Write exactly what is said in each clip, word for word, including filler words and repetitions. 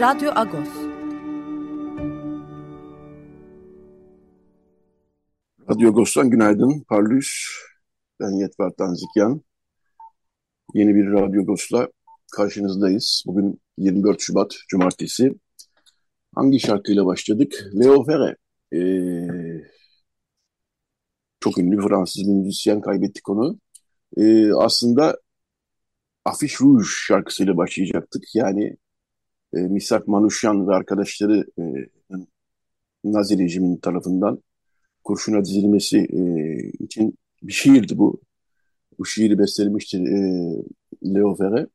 Radyo Agos. Radyo Agos'tan günaydın. Parlus. Ben Yetvart Tanzikyan. Yeni bir Radyo Agos'la karşınızdayız. Bugün yirmi dört Şubat Cumartesi. Hangi şarkıyla başladık? Leo Ferre. Ee, çok ünlü bir Fransız müzisyen, kaybettik onu. Ee, aslında Affiche Rouge şarkısıyla başlayacaktık. Yani E, Missak Manouchian ve arkadaşları e, Nazi rejiminin tarafından kurşuna dizilmesi e, için bir şiirdi bu. Bu şiiri bestelemişti e, Leo Ferre.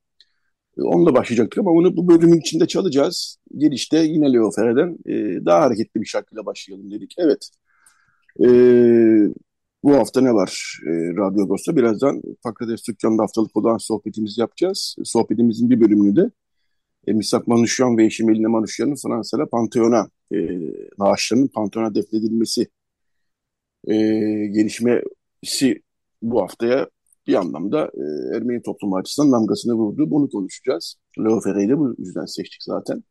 E, onunla başlayacaktık ama onu bu bölümün içinde çalacağız. Girişte yine Leo Ferre'den e, daha hareketli bir şarkıyla başlayalım dedik. Evet, e, bu hafta ne var e, Radyo Agos'ta? Birazdan Pakrat Estukyan'da haftalık olan sohbetimizi yapacağız. Sohbetimizin bir bölümünü de E, Missak Manouchian ve eşi Mélinée Manouchian'ın Fransa'da Panthéon'a, e, naaşlarının Panthéon'a defnedilmesi e, gelişmesi bu haftaya bir anlamda e, Ermeni toplumu açısından damgasını vurdu. Bunu konuşacağız. Leo Ferre'yi de bu yüzden seçtik zaten.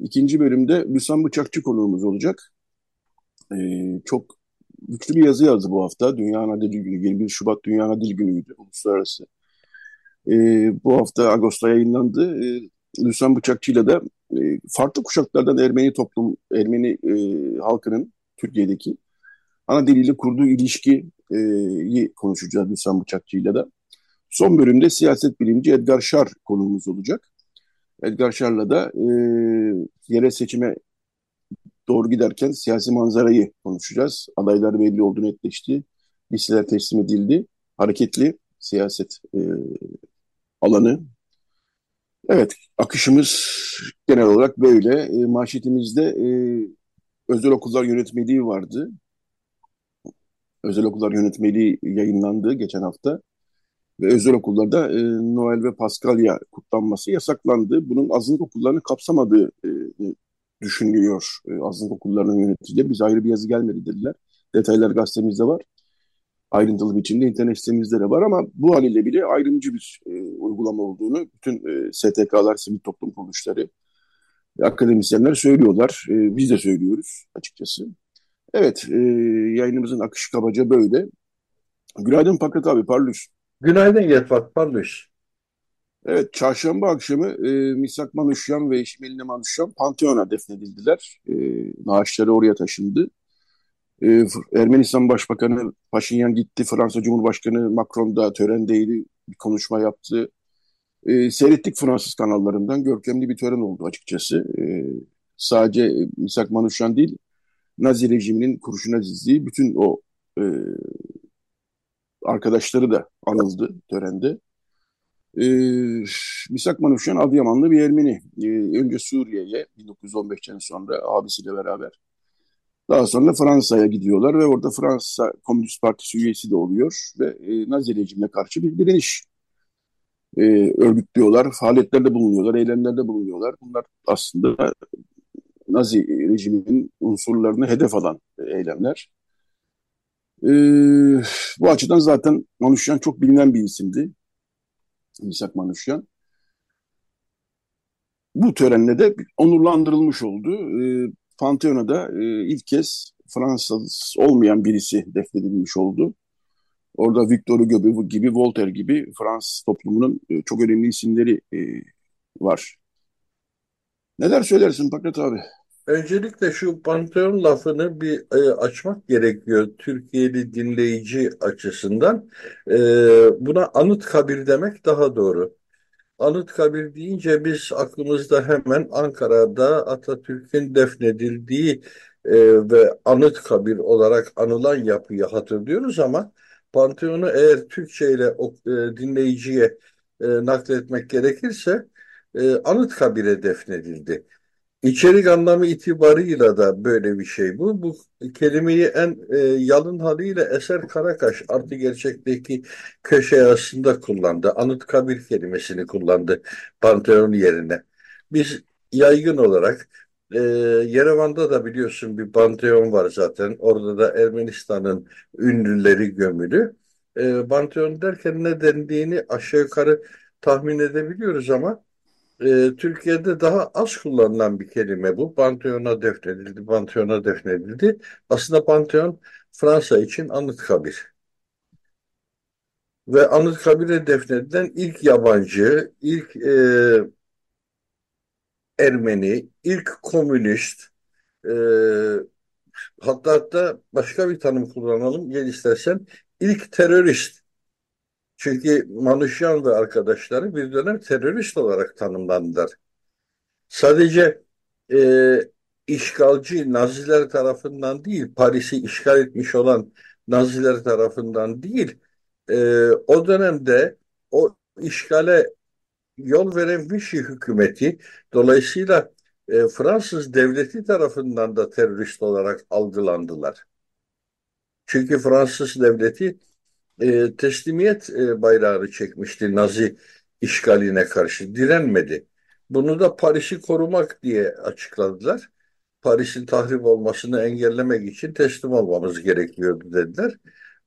İkinci bölümde Lüsan Bıçakçı konuğumuz olacak. E, çok güçlü bir yazı yazdı bu hafta. Dünya Ana Dil Günü, yirmi bir Şubat Dünya Ana Dil Günü'ydü uluslararası. E, bu hafta Ağustos'ta yayınlandı. E, Lüsan Bıçakçı'yla da e, farklı kuşaklardan Ermeni toplum, Ermeni e, halkının Türkiye'deki ana diliyle kurduğu ilişkiyi konuşacağız Lüsan Bıçakçı'yla da. Son bölümde siyaset bilimci Edgar Şar konuğumuz olacak. Edgar Şar'la da e, yerel seçime doğru giderken siyasi manzarayı konuşacağız. Adaylar belli oldu, netleşti. Listeler teslim edildi. Hareketli siyaset e, alanı. Evet, akışımız genel olarak böyle. E, manşetimizde e, özel okullar yönetmeliği vardı. Özel okullar yönetmeliği yayınlandı geçen hafta. Ve özel okullarda e, Noel ve Paskalya kutlanması yasaklandı. Bunun azınlık okullarını kapsamadığı e, düşünülüyor. E, azınlık okullarının yöneticileri. Bize ayrı bir yazı gelmedi dediler. Detaylar gazetemizde var. Ayrıntılı biçimde internet sitemizde de var ama bu haliyle bile ayrımcı bir e, uygulama olduğunu bütün e, S T K'lar, sivil toplum kuruluşları, e, akademisyenler söylüyorlar. E, biz de söylüyoruz açıkçası. Evet, e, yayınımızın akışı kabaca böyle. Günaydın Pakrat abi, parlus. Günaydın Yetvart, parlus. Evet, çarşamba akşamı e, Missak Manouchian ve eşi Mélinée Manouchian Panthéon'a defnedildiler. E, naaşları oraya taşındı. Ee, Ermenistan Başbakanı Paşinyan gitti, Fransa Cumhurbaşkanı Macron da törendeydi, bir konuşma yaptı. Ee, seyrettik Fransız kanallarından, görkemli bir tören oldu açıkçası. Ee, sadece Missak Manouchian değil, Nazi rejiminin kurşuna dizdiği bütün o e, arkadaşları da anıldı törende. Ee, Missak Manouchian Adıyamanlı bir Ermeni. Ee, önce Suriye'ye bin dokuz yüz on beşten sonra abisiyle beraber. Daha sonra Fransa'ya gidiyorlar ve orada Fransa Komünist Partisi üyesi de oluyor ve e, Nazi rejimine karşı bir direniş e, örgütlüyorlar, faaliyetlerde bulunuyorlar, eylemlerde bulunuyorlar. Bunlar aslında Nazi rejiminin unsurlarını hedef alan eylemler. E, bu açıdan zaten Manouchian çok bilinen bir isimdi, Missak Manouchian. Bu törenle de onurlandırılmış oldu. E, Panthéon'a da e, ilk kez Fransız olmayan birisi defnedilmiş oldu. Orada Victor Hugo gibi, Voltaire gibi Fransız toplumunun e, çok önemli isimleri e, var. Neler söylersin Pakrat abi? Öncelikle şu Panthéon lafını bir e, açmak gerekiyor Türkiye'li dinleyici açısından. E, buna Anıtkabir demek daha doğru. Anıtkabir deyince biz aklımızda hemen Ankara'da Atatürk'ün defnedildiği e, ve Anıtkabir olarak anılan yapıyı hatırlıyoruz ama Panthéon'u eğer Türkçe ile e, dinleyiciye e, nakletmek gerekirse e, Anıtkabir'e defnedildi. İçerik anlamı itibarıyla da böyle bir şey bu. Bu kelimeyi en e, yalın haliyle Eser Karakaş artı gerçekteki köşe yazısında kullandı. Anıtkabir kelimesini kullandı Panthéon yerine. Biz yaygın olarak e, Yerevan'da da biliyorsun bir Panthéon var zaten. Orada da Ermenistan'ın ünlüleri gömülü. E, Panthéon derken ne dendiğini aşağı yukarı tahmin edebiliyoruz ama Türkiye'de daha az kullanılan bir kelime bu. Panthéon'a defnedildi, Panthéon'a defnedildi. Aslında Panthéon Fransa için Anıtkabir. Ve Anıtkabir'e defnedilen ilk yabancı, ilk e, Ermeni, ilk komünist, e, hatta hatta başka bir tanım kullanalım, gel istersen, ilk terörist. Çünkü Manouchian ve arkadaşları bir dönem terörist olarak tanımlandılar. Sadece e, işgalci Naziler tarafından değil, Paris'i işgal etmiş olan Naziler tarafından değil, e, o dönemde o işgale yol veren Vichy hükümeti, dolayısıyla e, Fransız devleti tarafından da terörist olarak algılandılar. Çünkü Fransız devleti E, teslimiyet e, bayrağını çekmişti Nazi işgaline karşı, direnmedi. Bunu da Paris'i korumak diye açıkladılar. Paris'in tahrip olmasını engellemek için teslim olmamız gerekiyordu dediler.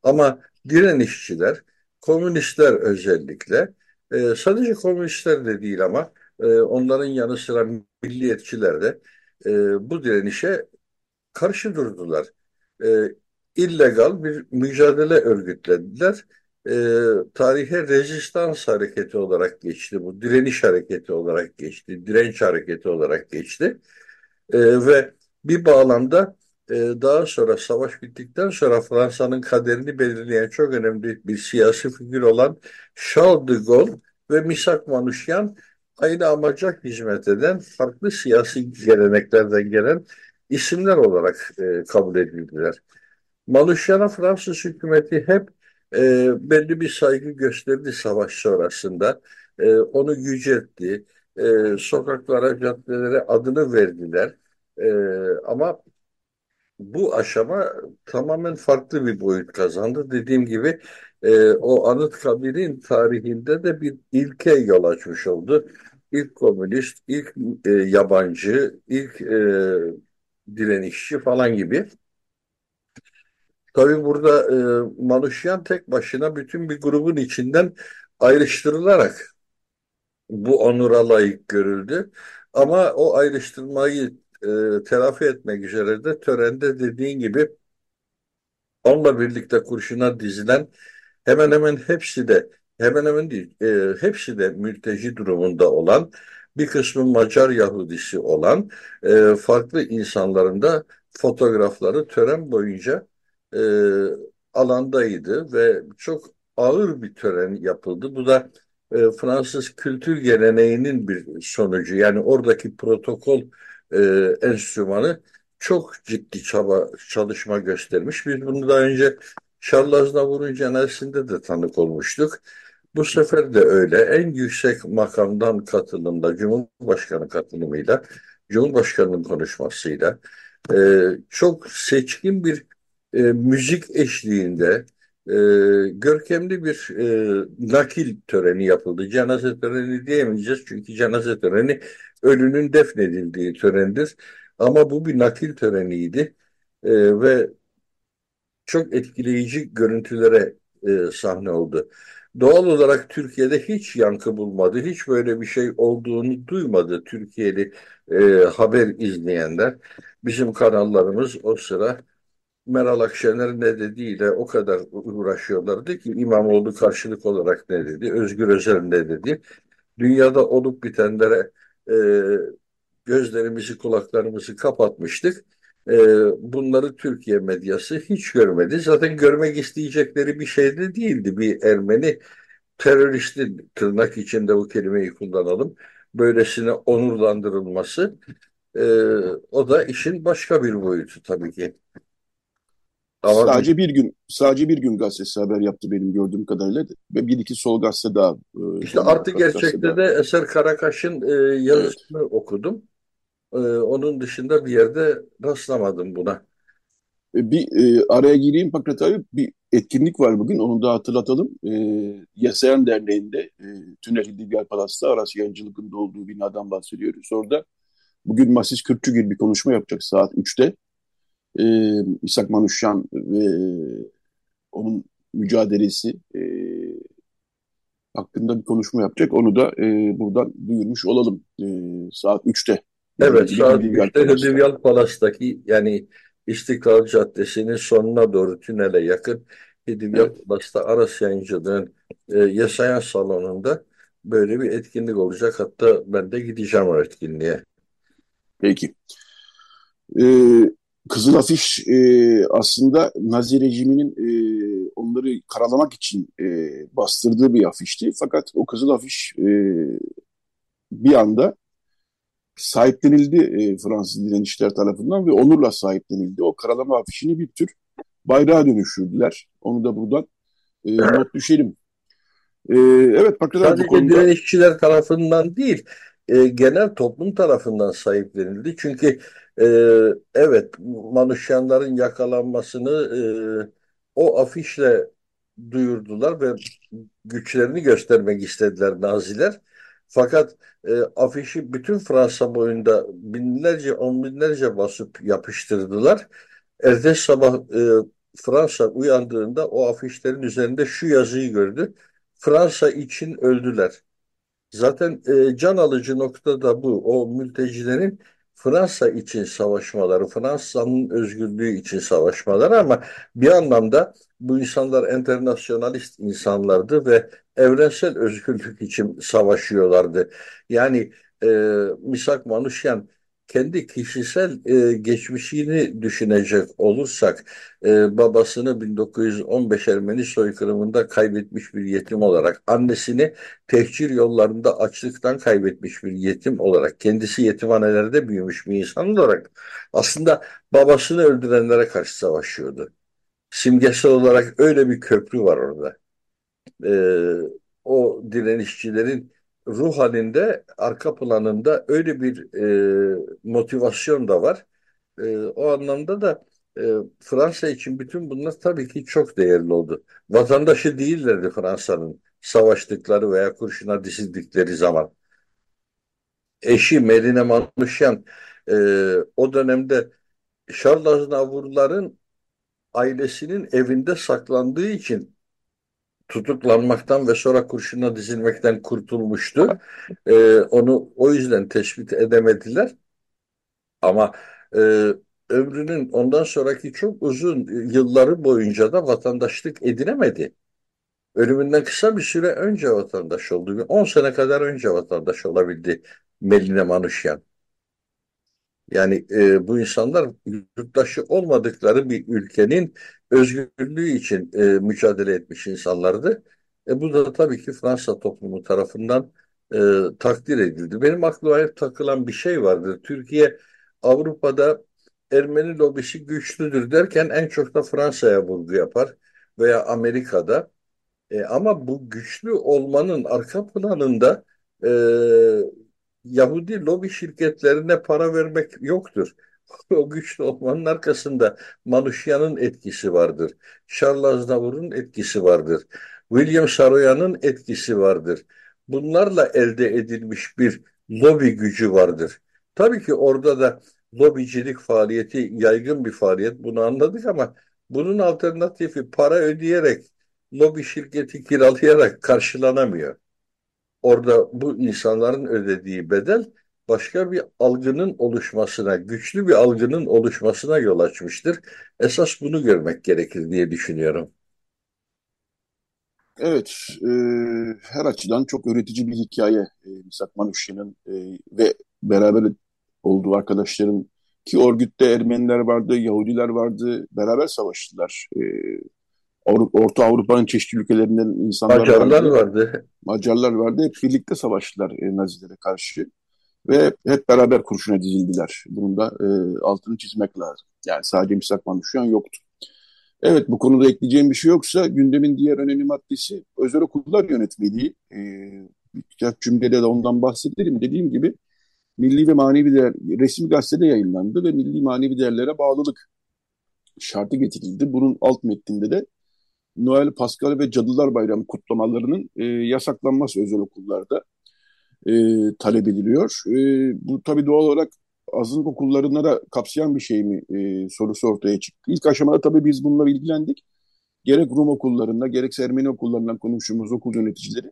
Ama direnişçiler, komünistler özellikle, e, sadece komünistler de değil ama e, onların yanı sıra milliyetçiler de e, bu direnişe karşı durdular. E, illegal bir mücadele örgütlediler. E, tarihe rezistans hareketi olarak geçti bu. Direniş hareketi olarak geçti. Direnç hareketi olarak geçti. E, ve bir bağlamda e, daha sonra savaş bittikten sonra Fransa'nın kaderini belirleyen çok önemli bir siyasi figür olan Charles de Gaulle ve Missak Manouchian, aynı amaca hizmet eden farklı siyasi geleneklerden gelen isimler olarak e, kabul edildiler. Manouchian'a Fransız hükümeti hep e, belli bir saygı gösterdi savaş sonrasında. E, onu yüceltti. E, sokaklara, caddelere adını verdiler. E, ama bu aşama tamamen farklı bir boyut kazandı. Dediğim gibi e, o Anıtkabir'in tarihinde de bir ilke yol açmış oldu. İlk komünist, ilk e, yabancı, ilk e, direnişçi falan gibi. Tabii burada e, Manouchian tek başına bütün bir grubun içinden ayrıştırılarak bu onura layık görüldü. Ama o ayrıştırmayı e, telafi etmek üzere de törende dediğin gibi onunla birlikte kurşuna dizilen hemen hemen hepsi de hemen hemen değil, e, hepsi de mülteci durumunda olan, bir kısmı Macar Yahudisi olan e, farklı insanların da fotoğrafları tören boyunca E, alandaydı ve çok ağır bir tören yapıldı. Bu da e, Fransız kültür geleneğinin bir sonucu. Yani oradaki protokol e, enstrümanı çok ciddi çaba, çalışma göstermiş. Biz bunu daha önce Charles Aznavour'un cenazesinde de tanık olmuştuk. Bu sefer de öyle. En yüksek makamdan katılımda, Cumhurbaşkanı katılımıyla, Cumhurbaşkanı'nın konuşmasıyla e, çok seçkin bir E, müzik eşliğinde e, görkemli bir e, nakil töreni yapıldı. Cenaze töreni diyemeyeceğiz çünkü cenaze töreni ölünün defnedildiği törendir. Ama bu bir nakil töreniydi e, ve çok etkileyici görüntülere e, sahne oldu. Doğal olarak Türkiye'de hiç yankı bulmadı, hiç böyle bir şey olduğunu duymadı Türkiye'li e, haber izleyenler. Bizim kanallarımız o sıra Meral Akşener ne dediğiyle o kadar uğraşıyorlardı ki İmamoğlu karşılık olarak ne dedi, Özgür Özel ne dedi. Dünyada olup bitenlere e, gözlerimizi, kulaklarımızı kapatmıştık. E, bunları Türkiye medyası hiç görmedi. Zaten görmek isteyecekleri bir şey de değildi. Bir Ermeni teröristin, tırnak içinde bu kelimeyi kullanalım, böylesine onurlandırılması. E, o da işin başka bir boyutu tabii ki. Tamam. Sadece bir gün sadece bir gün gazetesi haber yaptı benim gördüğüm kadarıyla. Ve bir iki sol gazete daha. İşte artık gerçekte de Eser Karakaş'ın e, yazısını evet. okudum. E, onun dışında bir yerde rastlamadım buna. E, bir e, araya gireyim Pakrat abi. Bir etkinlik var bugün. Onu da hatırlatalım. E, Yasayan Derneği'nde e, Tünel Hildigar Palas'ta Aras Yayıncılık'ın olduğu binadan bahsediyoruz. Orada bugün Masis Kürtügül bir konuşma yapacak saat üçte. E, Missak Manouchian ve onun mücadelesi e, hakkında bir konuşma yapacak. Onu da e, buradan duyurmuş olalım e, saat üçte. Evet, yani, saat üçte Hıdıvyal Palas'taki yani İstiklal Caddesi'nin sonuna doğru tünele yakın Hıdıvyal evet. Palas'ta Aras Yayıncı'nın e, Yasayan Salonu'nda böyle bir etkinlik olacak. Hatta ben de gideceğim o etkinliğe. Peki. Ee, Kızıl Afiş e, aslında Nazi rejiminin e, onları karalamak için e, bastırdığı bir afişti. Fakat o Kızıl Afiş e, bir anda sahiplenildi e, Fransız direnişçiler tarafından ve onurla sahiplenildi. O karalama afişini bir tür bayrağa dönüştürdüler. Onu da buradan e, not düşelim. E, evet, bakın bu konuda direnişçiler tarafından değil. E, genel toplum tarafından sahiplenildi. Çünkü e, evet Manuşyanların yakalanmasını e, o afişle duyurdular ve güçlerini göstermek istediler Naziler. Fakat e, afişi bütün Fransa boyunda binlerce, on binlerce basıp yapıştırdılar. Ertesi sabah e, Fransa uyandığında o afişlerin üzerinde şu yazıyı gördü. Fransa için öldüler. Zaten e, can alıcı nokta da bu. O mültecilerin Fransa için savaşmaları, Fransa'nın özgürlüğü için savaşmaları ama bir anlamda bu insanlar internasyonalist insanlardı ve evrensel özgürlük için savaşıyorlardı. Yani e, Missak Manouchian kendi kişisel e, geçmişini düşünecek olursak e, babasını bin dokuz yüz on beş Ermeni soykırımında kaybetmiş bir yetim olarak, annesini tehcir yollarında açlıktan kaybetmiş bir yetim olarak, kendisi yetimhanelerde büyümüş bir insan olarak aslında babasını öldürenlere karşı savaşıyordu. Simgesel olarak öyle bir köprü var orada. E, o direnişçilerin ruh halinde, arka planında öyle bir e, motivasyon da var. E, o anlamda da e, Fransa için bütün bunlar tabii ki çok değerli oldu. Vatandaşı değillerdi Fransa'nın savaştıkları veya kurşuna dizildikleri zaman. Eşi Mélinée Manouchian e, o dönemde Charles Aznavur'ların ailesinin evinde saklandığı için tutuklanmaktan ve sonra kurşuna dizilmekten kurtulmuştu. Ee, onu o yüzden tespit edemediler. Ama e, ömrünün ondan sonraki çok uzun yılları boyunca da vatandaşlık edinemedi. Ölümünden kısa bir süre önce vatandaş oldu. on sene kadar önce vatandaş olabildi Mélinée Manouchian. Yani e, bu insanlar yurttaşı olmadıkları bir ülkenin özgürlüğü için e, mücadele etmiş insanlardı. E, bu da tabii ki Fransa toplumu tarafından e, takdir edildi. Benim aklıma hep takılan bir şey vardır. Türkiye Avrupa'da Ermeni lobisi güçlüdür derken en çok da Fransa'ya vurgu yapar veya Amerika'da. E, ama bu güçlü olmanın arka planında E, Yahudi lobi şirketlerine para vermek yoktur. O güçlü olmanın arkasında Manuşyan'ın etkisi vardır. Charles Aznavur'un etkisi vardır. William Saroyan'ın etkisi vardır. Bunlarla elde edilmiş bir lobi gücü vardır. Tabii ki orada da lobicilik faaliyeti yaygın bir faaliyet. Bunu anladık ama bunun alternatifi para ödeyerek, lobi şirketi kiralayarak karşılanamıyor. Orada bu insanların ödediği bedel başka bir algının oluşmasına, güçlü bir algının oluşmasına yol açmıştır. Esas bunu görmek gerekir diye düşünüyorum. Evet, e, her açıdan çok öğretici bir hikaye. E, Missak Manouchian'ın e, ve beraber olduğu arkadaşların ki örgütte Ermeniler vardı, Yahudiler vardı, beraber savaştılar. E, Orta Avrupa'nın çeşitli ülkelerinden insanlar Macarlar vardı. vardı. Macarlar vardı. Hep birlikte savaştılar e, Nazilere karşı. Ve hep beraber kurşuna dizildiler. Bunun da e, altını çizmek lazım. Yani sadece Missak Manouchian yoktu. Evet, bu konuda ekleyeceğim bir şey yoksa gündemin diğer önemli maddesi özel okullar yönetmeliği. Ee, birkaç cümlede de ondan bahsedelim. Dediğim gibi milli ve manevi değer resmi gazetede yayınlandı ve milli manevi değerlere bağlılık şartı getirildi. Bunun alt metninde de Noel, Pascal ve Cadılar Bayramı kutlamalarının e, yasaklanması özel okullarda e, talep ediliyor. E, bu tabii doğal olarak azınlık okullarına da kapsayan bir şey mi e, sorusu ortaya çıktı. İlk aşamada tabii biz bununla ilgilendik. Gerek Rum okullarında, gerekse Ermeni okullarından konuştuğumuz okul yöneticileri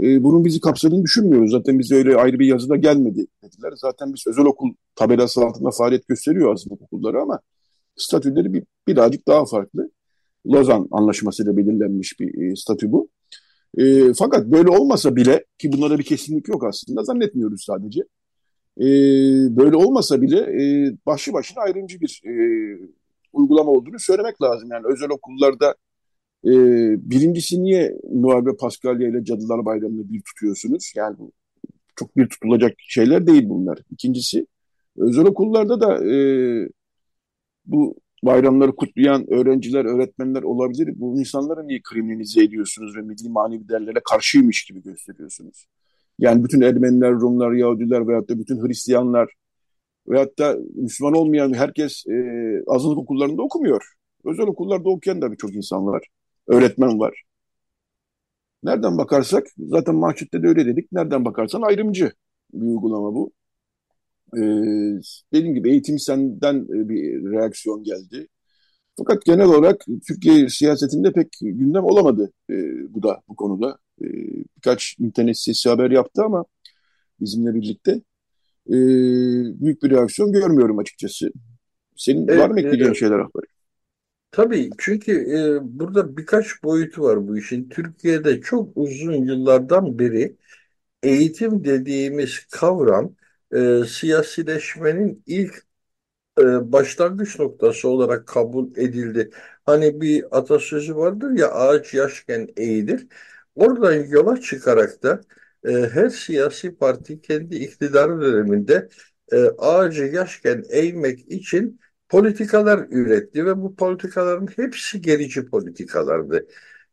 e, bunun bizi kapsadığını düşünmüyoruz. Zaten bize öyle ayrı bir yazıda gelmedi dediler. Zaten biz özel okul tabelası altında faaliyet gösteriyor azınlık okulları ama statüleri bir, birazcık daha farklı. Lozan Anlaşması'yla belirlenmiş bir e, statü bu. E, fakat böyle olmasa bile, ki bunlara bir kesinlik yok aslında, zannetmiyoruz sadece. E, böyle olmasa bile e, başlı başına ayrımcı bir e, uygulama olduğunu söylemek lazım. Yani özel okullarda e, birincisi niye Noel ve Paskalya ile Cadılar Bayramı'nı bir tutuyorsunuz? Yani çok bir tutulacak şeyler değil bunlar. İkincisi, özel okullarda da e, bu bayramları kutlayan öğrenciler, öğretmenler olabilir. Bu insanları niye kriminalize ediyorsunuz ve milli manevi değerlere karşıymış gibi gösteriyorsunuz? Yani bütün Ermeniler, Rumlar, Yahudiler veyahut da bütün Hristiyanlar veyahut da Müslüman olmayan herkes e, azınlık okullarında okumuyor. Özel okullarda okuyan da birçok insan var. Öğretmen var. Nereden bakarsak, zaten mahçette de öyle dedik, nereden bakarsan ayrımcı bir uygulama bu. Ee, dediğim gibi eğitim senden bir reaksiyon geldi. Fakat genel olarak Türkiye siyasetinde pek gündem olamadı ee, bu da bu konuda. Ee, birkaç internet sitesi haber yaptı ama bizimle birlikte ee, büyük bir reaksiyon görmüyorum açıkçası. Senin evet, var mı ekleyeceğin evet. şeyler haber? Tabii, çünkü e, burada birkaç boyutu var bu işin. Türkiye'de çok uzun yıllardan beri eğitim dediğimiz kavram E, siyasileşmenin ilk e, başlangıç noktası olarak kabul edildi. Hani bir atasözü vardır ya, ağaç yaşken eğilir. Oradan yola çıkarak da e, her siyasi parti kendi iktidarı döneminde e, ağacı yaşken eğmek için politikalar üretti ve bu politikaların hepsi gerici politikalardı.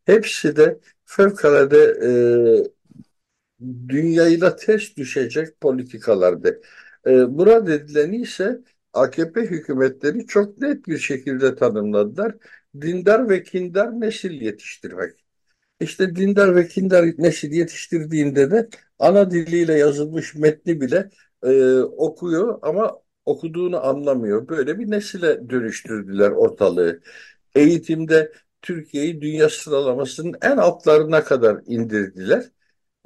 Hepsi de fevkalade e, dünyayla ters düşecek politikalardı. E, buna nedileni ise A K P hükümetleri çok net bir şekilde tanımladılar. Dindar ve kindar nesil yetiştirmek. İşte dindar ve kindar nesil yetiştirdiğinde de ana diliyle yazılmış metni bile e, okuyor ama okuduğunu anlamıyor. Böyle bir nesile dönüştürdüler ortalığı. Eğitimde Türkiye'yi dünya sıralamasının en altlarına kadar indirdiler.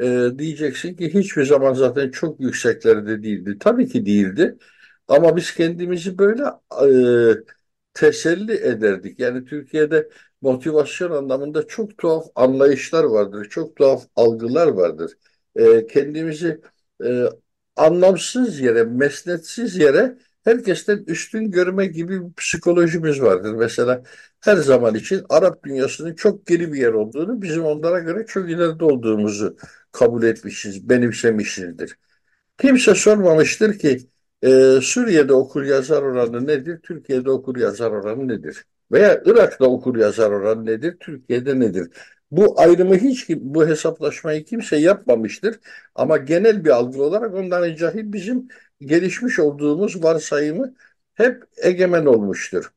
Ee, diyeceksin ki hiçbir zaman zaten çok yükseklerde değildi. Tabii ki değildi. Ama biz kendimizi böyle e, teselli ederdik. Yani Türkiye'de motivasyon anlamında çok tuhaf anlayışlar vardır. Çok tuhaf algılar vardır. E, kendimizi e, anlamsız yere, mesnetsiz yere herkesten üstün görme gibi bir psikolojimiz vardır. Mesela her zaman için Arap dünyasının çok geri bir yer olduğunu, bizim onlara göre çok ileride olduğumuzu kabul etmişiz, benimsemişizdir. Kimse sormamıştır ki e, Suriye'de okuryazar oranı nedir, Türkiye'de okuryazar oranı nedir? Veya Irak'ta okuryazar oranı nedir, Türkiye'de nedir? Bu ayrımı hiç, bu hesaplaşmayı kimse yapmamıştır. Ama genel bir algı olarak ondan cahil bizim gelişmiş olduğumuz varsayımı hep egemen olmuştur.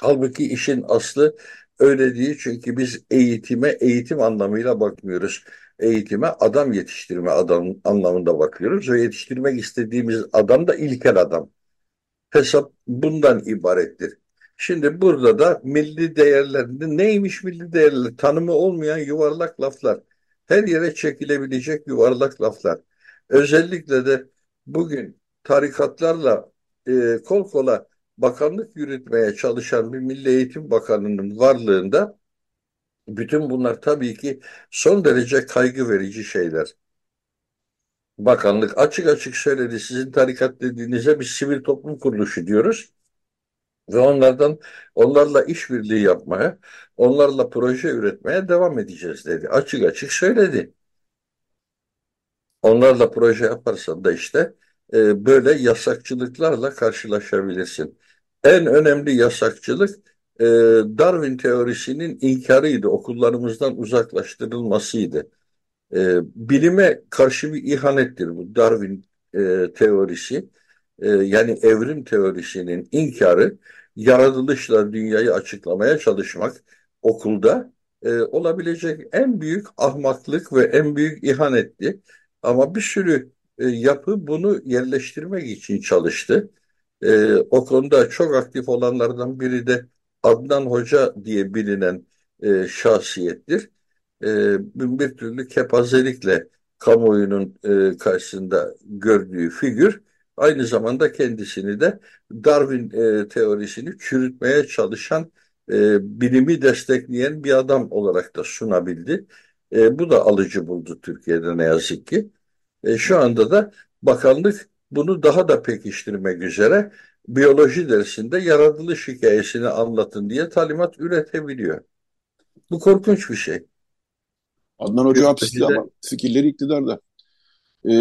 Halbuki işin aslı öyle değil, çünkü biz eğitime eğitim anlamıyla bakmıyoruz. Eğitime adam yetiştirme adam anlamında bakıyoruz ve yetiştirmek istediğimiz adam da ilkel adam. Hesap bundan ibarettir. Şimdi burada da milli değerlerinde neymiş milli değerler? Tanımı olmayan yuvarlak laflar. Her yere çekilebilecek yuvarlak laflar. Özellikle de bugün tarikatlarla e, kol kola bakanlık yürütmeye çalışan bir Milli Eğitim Bakanı'nın varlığında bütün bunlar tabii ki son derece kaygı verici şeyler. Bakanlık açık açık söyledi, sizin tarikat dediğinize biz sivil toplum kuruluşu diyoruz. Ve onlardan, onlarla işbirliği yapmaya, onlarla proje üretmeye devam edeceğiz dedi. Açık açık söyledi. Onlarla proje yaparsan da işte e, böyle yasakçılıklarla karşılaşabilirsin. En önemli yasakçılık e, Darwin teorisinin inkarıydı, okullarımızdan uzaklaştırılmasıydı. E, bilime karşı bir ihanettir bu Darwin e, teorisi, e, yani evrim teorisinin inkarı, yaratılışla dünyayı açıklamaya çalışmak okulda e, olabilecek en büyük ahmaklık ve en büyük ihanetti. Ama bir sürü e, yapı bunu yerleştirmek için çalıştı. E, o konuda çok aktif olanlardan biri de Adnan Hoca diye bilinen e, şahsiyettir. E, bir türlü kepazelikle kamuoyunun e, karşısında gördüğü figür, aynı zamanda kendisini de Darwin e, teorisini çürütmeye çalışan, e, bilimi destekleyen bir adam olarak da sunabildi. E, bu da alıcı buldu Türkiye'de ne yazık ki. E, şu anda da bakanlık bunu daha da pekiştirmek üzere biyoloji dersinde yaratılış hikayesini anlatın diye talimat üretebiliyor. Bu korkunç bir şey. Adnan Hoca hapsizdi ama fikirleri iktidarda. Ee,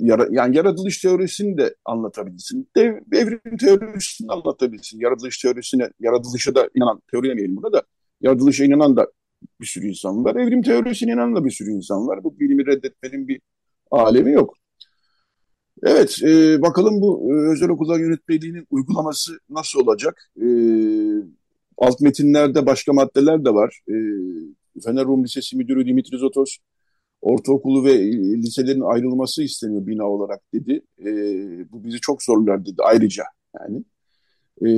yara, yani yaratılış teorisini de anlatabilirsin. Dev, evrim teorisini anlatabilirsin. Yaratılış teorisine, yaratılışa da inanan, teorilemeyelim buna da, yaratılışa inanan da bir sürü insan var. Evrim teorisine inanan da bir sürü insan var. Bu bilimi reddetmenin bir alemi yok. Evet, e, bakalım bu e, özel okullar yönetmeliğinin uygulaması nasıl olacak? E, alt metinlerde başka maddeler de var. E, Fener Rum Lisesi Müdürü Dimitri Zotos, ortaokulu ve liselerin ayrılması isteniyor bina olarak dedi. E, bu bizi çok zorlar dedi ayrıca. Yani e,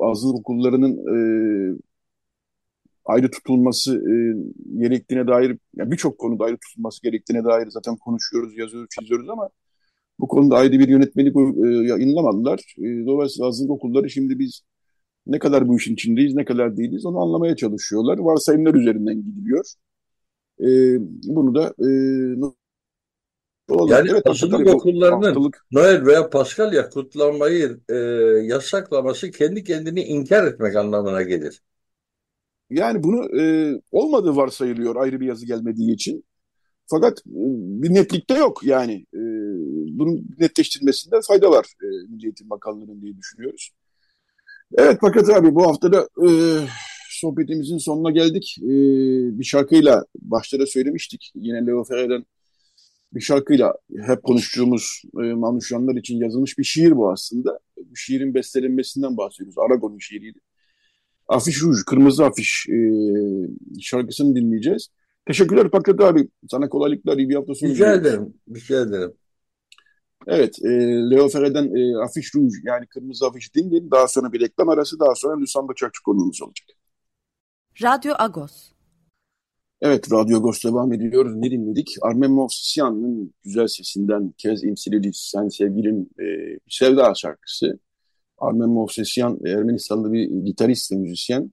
azınlık okullarının e, ayrı tutulması e, gerektiğine dair, yani birçok konuda ayrı tutulması gerektiğine dair zaten konuşuyoruz, yazıyoruz, çiziyoruz ama bu konuda ayrı bir yönetmelik e, yayınlamadılar. E, dolayısıyla azınlık okulları şimdi biz ne kadar bu işin içindeyiz, ne kadar değiliz onu anlamaya çalışıyorlar. Varsayımlar üzerinden gidiliyor. E, bunu da e, yani evet, azınlık okullarının haftalık Noel veya Paskalya kutlanmayı e, yasaklaması kendi kendini inkar etmek anlamına gelir. Yani bunu e, olmadığı varsayılıyor ayrı bir yazı gelmediği için. Fakat e, bir netlikte yok yani. E, bunun netleştirmesinde fayda var e, Milli Eğitim Bakanlığı'nın diye düşünüyoruz. Evet Pakrat abi, bu haftada e, sohbetimizin sonuna geldik. E, bir şarkıyla başlara söylemiştik. Yine Leo Ferre'den bir şarkıyla hep konuştuğumuz e, Manouchianlar için yazılmış bir şiir bu aslında. Bu şiirin bestelenmesinden bahsediyoruz. Aragon'un şiiriydi. Affiche Rouge, Kırmızı Afiş e, şarkısını dinleyeceğiz. Teşekkürler Pakrat abi. Sana kolaylıklar, iyi bir hafta sonu. Rica ederim. Rica ederim. Evet, e, Leo Ferre'den e, Affiche Rouge, yani Kırmızı Afiş'i dinleyelim. Daha sonra bir reklam arası, daha sonra Lüsan Bıçakçı konuğumuz olacak. Radyo Agos. Evet, Radyo Agos devam ediyor. Ne dinledik? Armen Movsesyan'ın güzel sesinden Kez İmsileli Sen Sevgilin e, Sevda şarkısı. Armen Movsesyan Ermenistanlı bir gitarist ve müzisyen,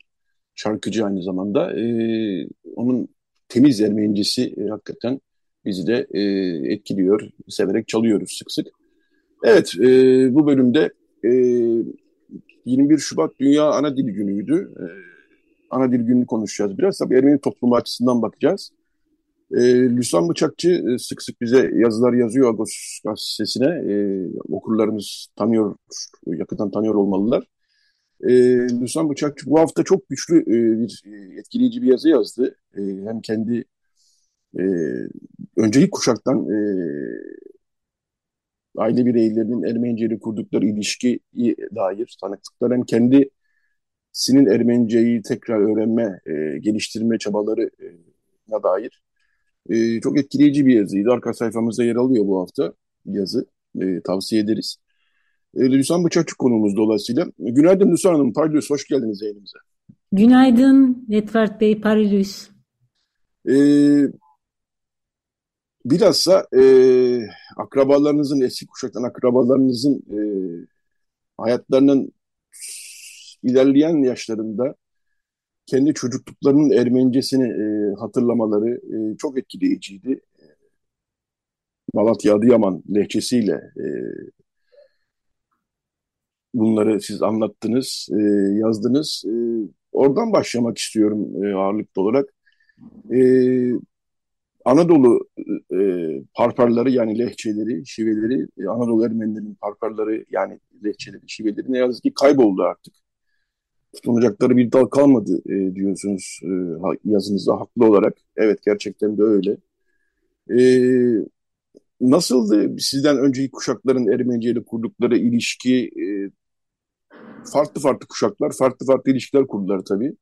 şarkıcı aynı zamanda. E, onun temiz Ermenicesi e, hakikaten bizi de e, etkiliyor, severek çalıyoruz sık sık. Evet, e, bu bölümde e, yirmi bir Şubat Dünya Ana Dili Günü'ydü. E, ana Dil Günü'nü konuşacağız biraz. Tabii Ermeni toplumu açısından bakacağız. E, Lüsan Bıçakçı e, sık sık bize yazılar yazıyor Agos gazetesine. E, okurlarımız tanıyor, yakından tanıyor olmalılar. E, Lüsan Bıçakçı bu hafta çok güçlü e, bir etkileyici bir yazı yazdı. E, hem kendi Ee, önceki kuşaktan e, aile bireylerinin Ermenice'yle kurdukları ilişkiye dair tanıklıklar, hem kendisinin Ermenice'yi tekrar öğrenme, e, geliştirme çabalarına dair e, çok etkileyici bir yazıydı. Arka sayfamızda yer alıyor bu hafta yazı. E, tavsiye ederiz. E, Lüsan Bıçakçı konuğumuz dolayısıyla. Günaydın Lüsan Hanım, Parlus, hoş geldiniz yayınımıza. Günaydın Yetvart Bey, Parlus. Ee, bilhassa e, akrabalarınızın, eski kuşaktan akrabalarınızın e, hayatlarının ilerleyen yaşlarında kendi çocukluklarının Ermenicesini e, hatırlamaları e, çok etkileyiciydi. Malatya Adıyaman lehçesiyle e, bunları siz anlattınız, e, yazdınız. E, oradan başlamak istiyorum e, ağırlıklı olarak. Ee, Anadolu e, parparları, yani lehçeleri, şiveleri, e, Anadolu Ermenilerinin parparları, yani lehçeleri, şiveleri ne yazık ki kayboldu artık. tutunacakları bir dal kalmadı e, diyorsunuz e, yazınızda haklı olarak. Evet, gerçekten de öyle. E, nasıldı sizden önceki kuşakların Ermenice ile kurdukları ilişki? E, farklı farklı kuşaklar, farklı farklı ilişkiler kurdular tabii.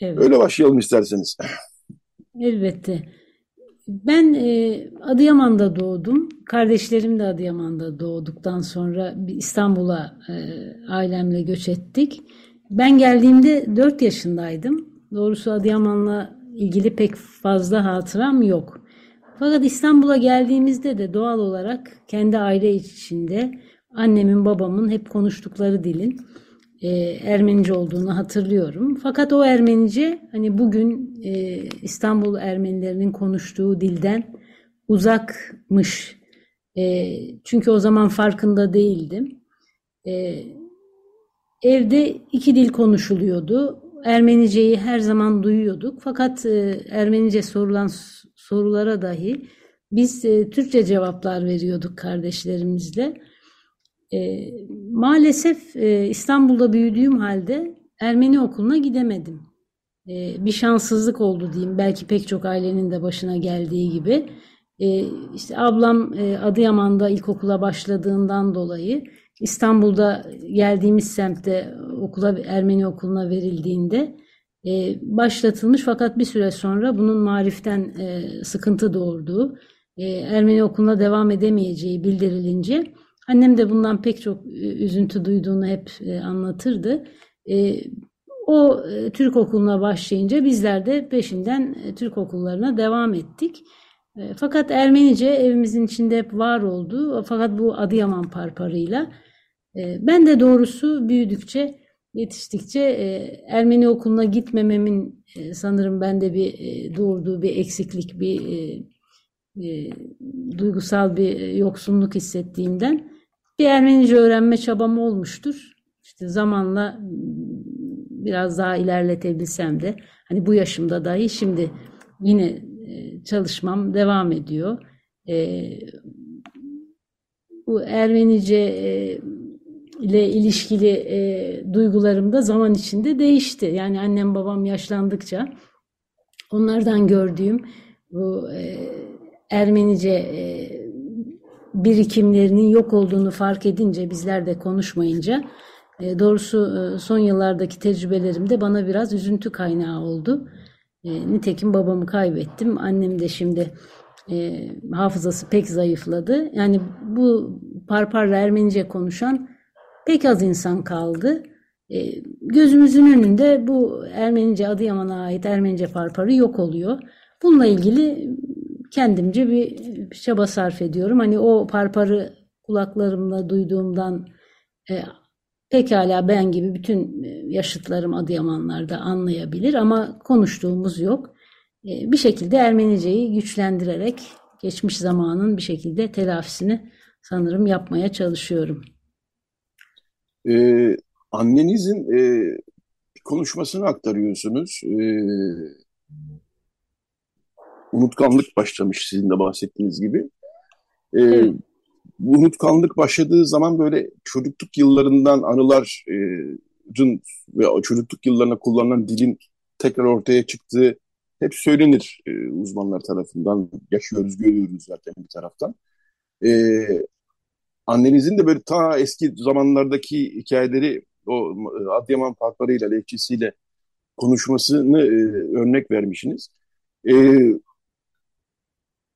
Evet. Öyle başlayalım isterseniz. Elbette. Ben e, Adıyaman'da doğdum. Kardeşlerim de Adıyaman'da doğduktan sonra İstanbul'a e, ailemle göç ettik. Ben geldiğimde dört yaşındaydım. Doğrusu Adıyaman'la ilgili pek fazla hatıram yok. Fakat İstanbul'a geldiğimizde de doğal olarak kendi aile içinde annemin, babamın hep konuştukları dilin e, Ermenice olduğunu hatırlıyorum. Fakat o Ermenice hani bugün e, İstanbul Ermenilerinin konuştuğu dilden uzakmış. E, çünkü o zaman farkında değildim. E, evde iki dil konuşuluyordu. Ermeniceyi her zaman duyuyorduk. Fakat e, Ermenice sorulan sorulara dahi biz e, Türkçe cevaplar veriyorduk kardeşlerimizle. E, maalesef e, İstanbul'da büyüdüğüm halde Ermeni okuluna gidemedim. E, bir şanssızlık oldu diyeyim. Belki pek çok ailenin de başına geldiği gibi. E, işte ablam e, Adıyaman'da ilkokula başladığından dolayı İstanbul'da geldiğimiz semtte okula, Ermeni okuluna verildiğinde e, başlatılmış, fakat bir süre sonra bunun mariften e, sıkıntı doğurduğu, e, Ermeni okuluna devam edemeyeceği bildirilince annem de bundan pek çok üzüntü duyduğunu hep anlatırdı. O Türk okuluna başlayınca bizler de peşinden Türk okullarına devam ettik. Fakat Ermenice evimizin içinde hep var oldu. Fakat bu Adıyaman parparıyla. Ben de doğrusu büyüdükçe, yetiştikçe Ermeni okuluna gitmememin sanırım bende bir doğurduğu bir eksiklik, bir E, duygusal bir yoksunluk hissettiğimden bir Ermenice öğrenme çabam olmuştur. İşte zamanla biraz daha ilerletebilsem de hani bu yaşımda dahi şimdi yine çalışmam devam ediyor. E, bu Ermenice e, ile ilişkili e, duygularım da zaman içinde değişti. Yani annem babam yaşlandıkça onlardan gördüğüm bu e, Ermenice birikimlerinin yok olduğunu fark edince, bizler de konuşmayınca, doğrusu son yıllardaki tecrübelerim de bana biraz üzüntü kaynağı oldu. Nitekim babamı kaybettim. Annem de şimdi hafızası pek zayıfladı. Yani bu parparla Ermenice konuşan pek az insan kaldı. Gözümüzün önünde bu Ermenice, Adıyaman'a ait Ermenice parparı yok oluyor. Bununla ilgili kendimce bir çaba sarf ediyorum. Hani o parparı kulaklarımla duyduğumdan e, pekala ben gibi bütün yaşıtlarım Adıyamanlar'da anlayabilir ama konuştuğumuz yok. E, bir şekilde Ermenice'yi güçlendirerek geçmiş zamanın bir şekilde telafisini sanırım yapmaya çalışıyorum. Ee, annenizin e, konuşmasını aktarıyorsunuz. Ee... Unutkanlık başlamış sizin de bahsettiğiniz gibi. Ee, evet. Bu unutkanlık başladığı zaman böyle çocukluk yıllarından anıların ve çocukluk yıllarına kullanılan dilin tekrar ortaya çıktığı hep söylenir ee, uzmanlar tarafından. Yaşıyoruz, görüyoruz zaten bir taraftan. Ee, annenizin de böyle ta eski zamanlardaki hikayeleri o Adıyaman parklarıyla, lehçesiyle konuşmasını e, örnek vermişsiniz. Ee,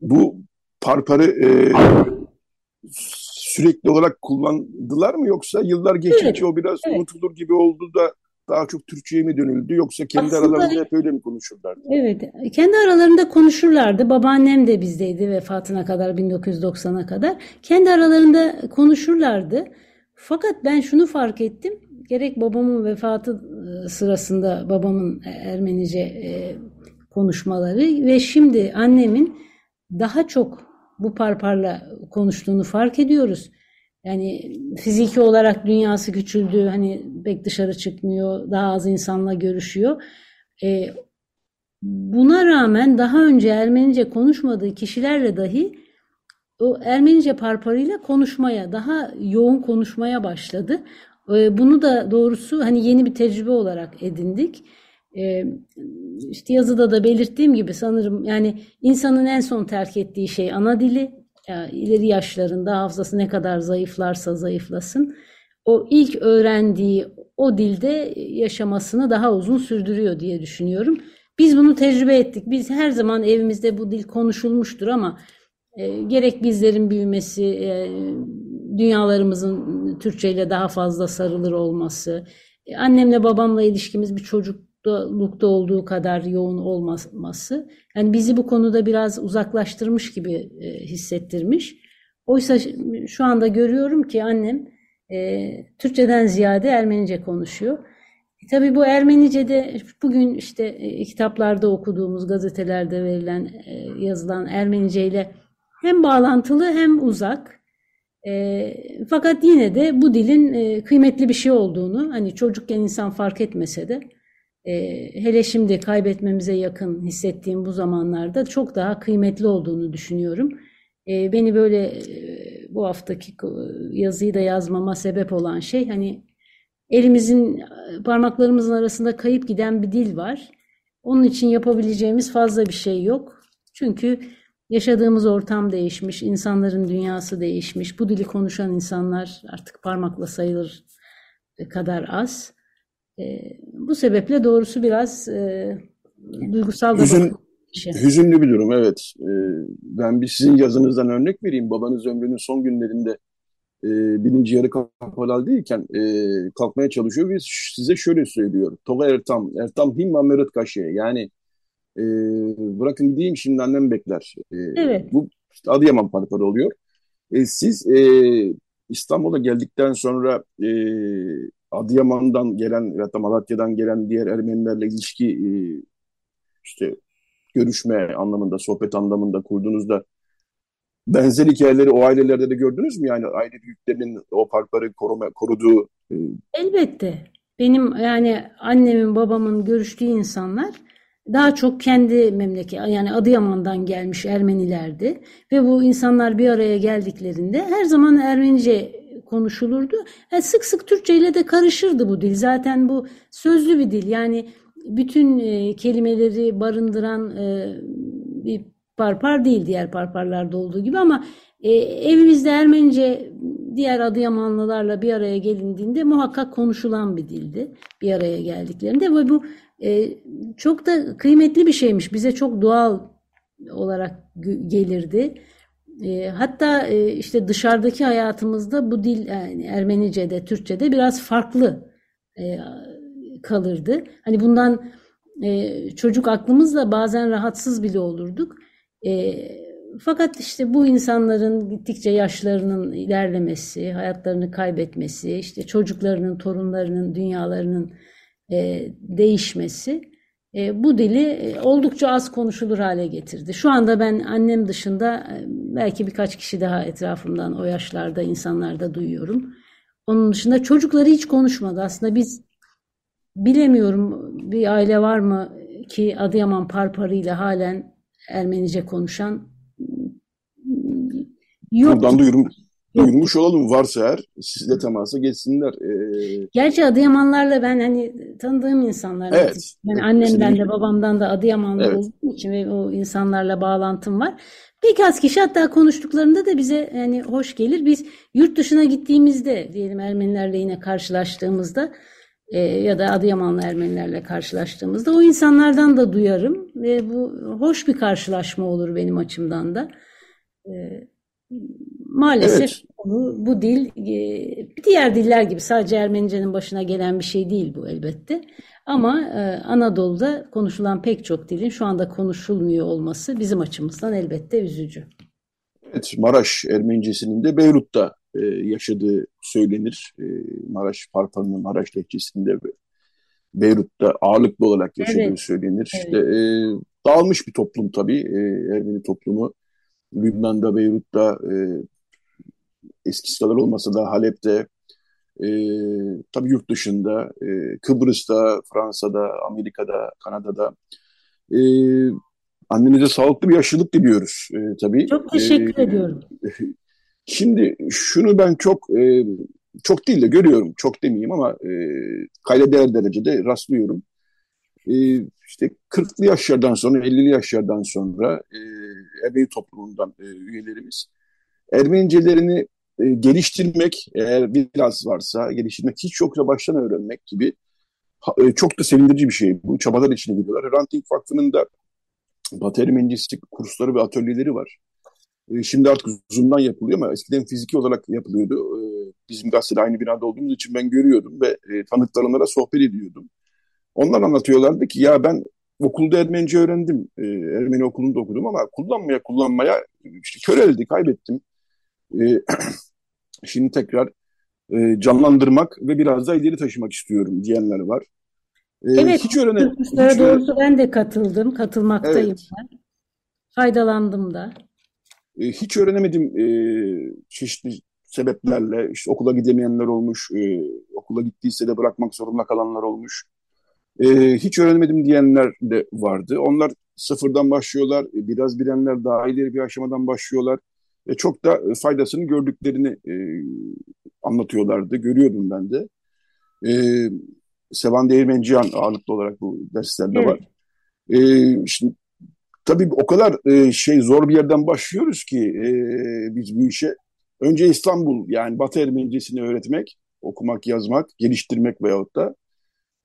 Bu parparı e, sürekli olarak kullandılar mı, yoksa yıllar geçince evet, o biraz evet. unutulur gibi oldu da daha çok Türkçe'ye mi dönüldü, yoksa kendi Aslında, aralarında hep öyle mi konuşurlardı? Evet, kendi aralarında konuşurlardı. Babaannem de bizdeydi vefatına kadar, bin dokuz yüz doksana kadar. Kendi aralarında konuşurlardı. Fakat ben şunu fark ettim. Gerek babamın vefatı sırasında babamın Ermenice e, konuşmaları ve şimdi annemin daha çok bu parparla konuştuğunu fark ediyoruz. Yani fiziki olarak dünyası küçüldü, hani pek dışarı çıkmıyor, daha az insanla görüşüyor. E, buna rağmen daha önce Ermenice konuşmadığı kişilerle dahi o Ermenice parparıyla konuşmaya, daha yoğun konuşmaya başladı. E, bunu da doğrusu hani yeni bir tecrübe olarak edindik. E, işte yazıda da belirttiğim gibi sanırım yani insanın en son terk ettiği şey ana dili. Yani ileri yaşlarında hafızası ne kadar zayıflarsa zayıflasın, o ilk öğrendiği o dilde yaşamasını daha uzun sürdürüyor diye düşünüyorum. Biz bunu tecrübe ettik. Biz her zaman evimizde bu dil konuşulmuştur ama e, gerek bizlerin büyümesi, e, dünyalarımızın Türkçe ile daha fazla sarılır olması, e, annemle babamla ilişkimiz bir çocuklukta olduğu kadar yoğun olmaması, yani bizi bu konuda biraz uzaklaştırmış gibi e, hissettirmiş. Oysa şu anda görüyorum ki annem e, Türkçeden ziyade Ermenice konuşuyor. Tabii bu Ermenice'de bugün işte kitaplarda okuduğumuz, gazetelerde verilen, yazılan Ermenice ile hem bağlantılı hem uzak. E, fakat yine de bu dilin e, kıymetli bir şey olduğunu, hani çocukken insan fark etmese de e, hele şimdi kaybetmemize yakın hissettiğim bu zamanlarda çok daha kıymetli olduğunu düşünüyorum. E, beni böyle e, bu haftaki yazıyı da yazmama sebep olan şey hani elimizin, parmaklarımızın arasında kayıp giden bir dil var. Onun için yapabileceğimiz fazla bir şey yok. Çünkü yaşadığımız ortam değişmiş, insanların dünyası değişmiş. Bu dili konuşan insanlar artık parmakla sayılır kadar az. E, bu sebeple doğrusu biraz e, duygusal da Hüzün, bir şey. Hüzünlü bir durum, evet. E, ben bir sizin yazınızdan örnek vereyim. Babanız ömrünün son günlerinde E, birinci yarı kapalaldıyken e, kalkmaya çalışıyor ve size şöyle söylüyor. Toga Ertam, Ertam Himma Merit Kaşe. Yani e, bırakın gideyim şimdi annem bekler. E, evet. Bu işte Adıyaman Parkları oluyor. E, siz e, İstanbul'a geldikten sonra e, Adıyaman'dan gelen ya da Malatya'dan gelen diğer Ermenilerle ilişki e, işte görüşme anlamında, sohbet anlamında kurduğunuzda benzer hikayeleri o ailelerde de gördünüz mü? Yani aile büyüklerinin o parkları koruma, koruduğu... Elbette. Benim yani annemin, babamın görüştüğü insanlar daha çok kendi memleki, yani Adıyaman'dan gelmiş Ermenilerdi. Ve bu insanlar bir araya geldiklerinde her zaman Ermenice konuşulurdu. Yani sık sık Türkçe ile de karışırdı bu dil. Zaten bu sözlü bir dil. Yani bütün kelimeleri barındıran bir parpar değil diğer parparlarda olduğu gibi ama e, evimizde Ermenice diğer Adıyamanlılarla bir araya gelindiğinde muhakkak konuşulan bir dildi bir araya geldiklerinde ve bu e, çok da kıymetli bir şeymiş, bize çok doğal olarak gelirdi. E, hatta e, işte dışarıdaki hayatımızda bu dil yani Ermenice'de, Türkçe'de biraz farklı e, kalırdı. Hani bundan e, çocuk aklımızla bazen rahatsız bile olurduk. E, fakat işte bu insanların gittikçe yaşlarının ilerlemesi, hayatlarını kaybetmesi, işte çocuklarının, torunlarının, dünyalarının e, değişmesi e, bu dili e, oldukça az konuşulur hale getirdi. Şu anda ben annem dışında e, belki birkaç kişi daha etrafımdan o yaşlarda insanlarda duyuyorum. Onun dışında çocukları hiç konuşmadı. Aslında biz bilemiyorum bir aile var mı ki Adıyaman parparıyla halen Ermenice konuşan yok. Buradan duyurum, duyurmuş olalım, varsa eğer sizle temasa geçsinler. Ee... Gerçi Adıyamanlarla ben hani tanıdığım insanlar. Evet. Yani annemden Şimdi... de babamdan da Adıyamanlı evet. olduğum için ve o insanlarla bağlantım var. Pek az kişi hatta konuştuklarında da bize yani hoş gelir. Biz yurt dışına gittiğimizde diyelim Ermenilerle yine karşılaştığımızda E, ya da Adıyamanlı Ermenilerle karşılaştığımızda o insanlardan da duyarım ve bu hoş bir karşılaşma olur benim açımdan da. E, maalesef evet. bu, bu dil e, diğer diller gibi sadece Ermenice'nin başına gelen bir şey değil bu elbette. Ama e, Anadolu'da konuşulan pek çok dilin şu anda konuşulmuyor olması bizim açımızdan elbette üzücü. Evet, Maraş Ermenicesinin de Beyrut'ta yaşadığı söylenir. Maraş Parpanı'nın Maraş lehçesinde Beyrut'ta ağırlıklı olarak yaşadığı evet. söylenir. Evet. İşte, e, dağılmış bir toplum tabii. E, Ermeni toplumu. Lübnan'da, Beyrut'ta e, eskisi kadar olmasa da Halep'te e, tabii yurt dışında e, Kıbrıs'ta, Fransa'da, Amerika'da, Kanada'da e, annenize sağlıklı bir yaşlılık diliyoruz e, tabii. Çok teşekkür e, ediyorum. Şimdi şunu ben çok e, çok değil de görüyorum, çok demeyeyim ama e, kayda değer derecede rastlıyorum. E, işte kırklı yaşlardan sonra, ellili yaşlardan sonra e, Ermeni toplumundan e, üyelerimiz Ermenice'lerini e, geliştirmek, eğer biraz varsa geliştirmek, hiç yoksa baştan öğrenmek gibi e, çok da sevindirici bir şey. Bu çabalar içine gidiyorlar. Ranting Vakfı'nın da Batı Ermenicisi kursları ve atölyeleri var. Şimdi artık Zoom'dan yapılıyor ama eskiden fiziki olarak yapılıyordu. Bizim gazetede aynı binada olduğumuz için ben görüyordum ve tanıklarımla sohbet ediyordum. Onlar anlatıyorlardı ki ya ben okulda Ermenice öğrendim. Ermeni okulunda okudum ama kullanmaya kullanmaya işte köreldi, kaybettim. Şimdi tekrar canlandırmak ve biraz daha ileri taşımak istiyorum diyenler var. Evet, hiç öğrenem- hiç doğrusu öğren- ben de katıldım, katılmaktayım evet. Ben. Faydalandım da. Hiç öğrenemedim e, çeşitli sebeplerle. İşte okula gidemeyenler olmuş, e, okula gittiyse de bırakmak zorunda kalanlar olmuş. E, hiç öğrenemedim diyenler de vardı. Onlar sıfırdan başlıyorlar, biraz bilenler daha ileri bir aşamadan başlıyorlar. E, çok da faydasını gördüklerini e, anlatıyorlardı, görüyordum ben de. E, Sevan Değirmenciyan ağırlıklı olarak bu derslerde evet. Var. E, şimdi tabii o kadar e, şey zor bir yerden başlıyoruz ki e, biz bu işe. Önce İstanbul, yani Batı Ermenicesini öğretmek, okumak, yazmak, geliştirmek veyahut da.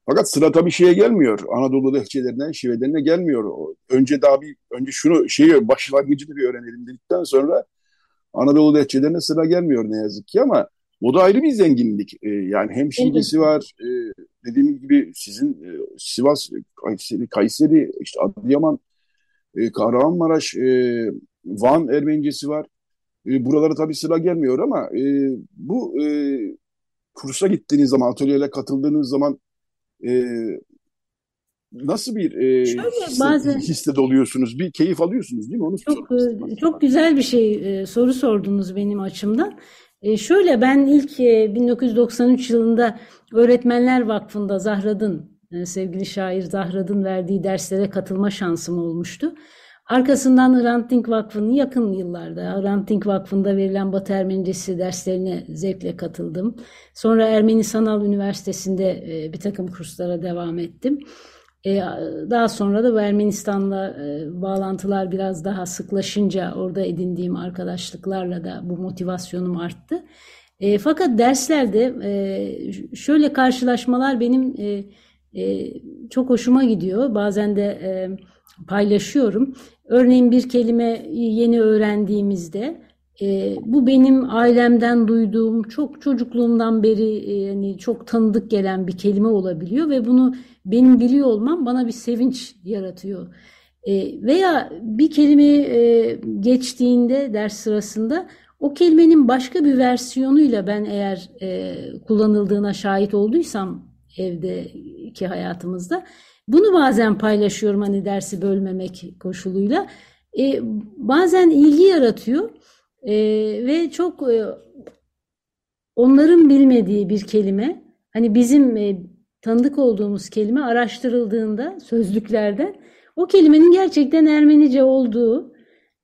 Fakat sıra tabii şeye gelmiyor. Anadolu lehçelerinden, şivelerine gelmiyor. Önce daha bir, önce şunu şeyi başlangıcını bir öğrenelim dedikten sonra Anadolu lehçelerine sıra gelmiyor ne yazık ki, ama o da ayrı bir zenginlik. E, yani hem şivesi var, e, dediğim gibi sizin e, Sivas, Kayseri, Kayseri, işte Adıyaman, Kahramanmaraş, Van Ermenicesi var. Buralara tabii sıra gelmiyor ama bu kursa gittiğiniz zaman, atölyeye katıldığınız zaman nasıl bir hisse, hisse doluyorsunuz? Bir keyif alıyorsunuz değil mi? Onu çok, çok güzel bir şey soru sordunuz benim açımdan. Şöyle, ben ilk bin dokuz yüz doksan üç yılında Öğretmenler Vakfı'nda Zahrad'ın, sevgili şair Zahrad'ın verdiği derslere katılma şansım olmuştu. Arkasından Ranting Vakfı'nın yakın yıllarda, Ranting Vakfı'nda verilen Batı Ermenicesi derslerine zevkle katıldım. Sonra Ermeni Sanal Üniversitesi'nde bir takım kurslara devam ettim. Daha sonra da Ermenistan'la bağlantılar biraz daha sıklaşınca orada edindiğim arkadaşlıklarla da bu motivasyonum arttı. Fakat derslerde şöyle karşılaşmalar benim... Ee, çok hoşuma gidiyor. Bazen de e, paylaşıyorum. Örneğin bir kelime yeni öğrendiğimizde e, bu benim ailemden duyduğum, çok çocukluğumdan beri e, yani çok tanıdık gelen bir kelime olabiliyor ve bunu benim biliyor olmam bana bir sevinç yaratıyor. E, veya bir kelimeyi e, geçtiğinde ders sırasında o kelimenin başka bir versiyonuyla ben eğer e, kullanıldığına şahit olduysam evdeki hayatımızda. Bunu bazen paylaşıyorum, hani dersi bölmemek koşuluyla. E, bazen ilgi yaratıyor e, ve çok e, onların bilmediği bir kelime, hani bizim e, tanıdık olduğumuz kelime araştırıldığında sözlüklerde o kelimenin gerçekten Ermenice olduğu,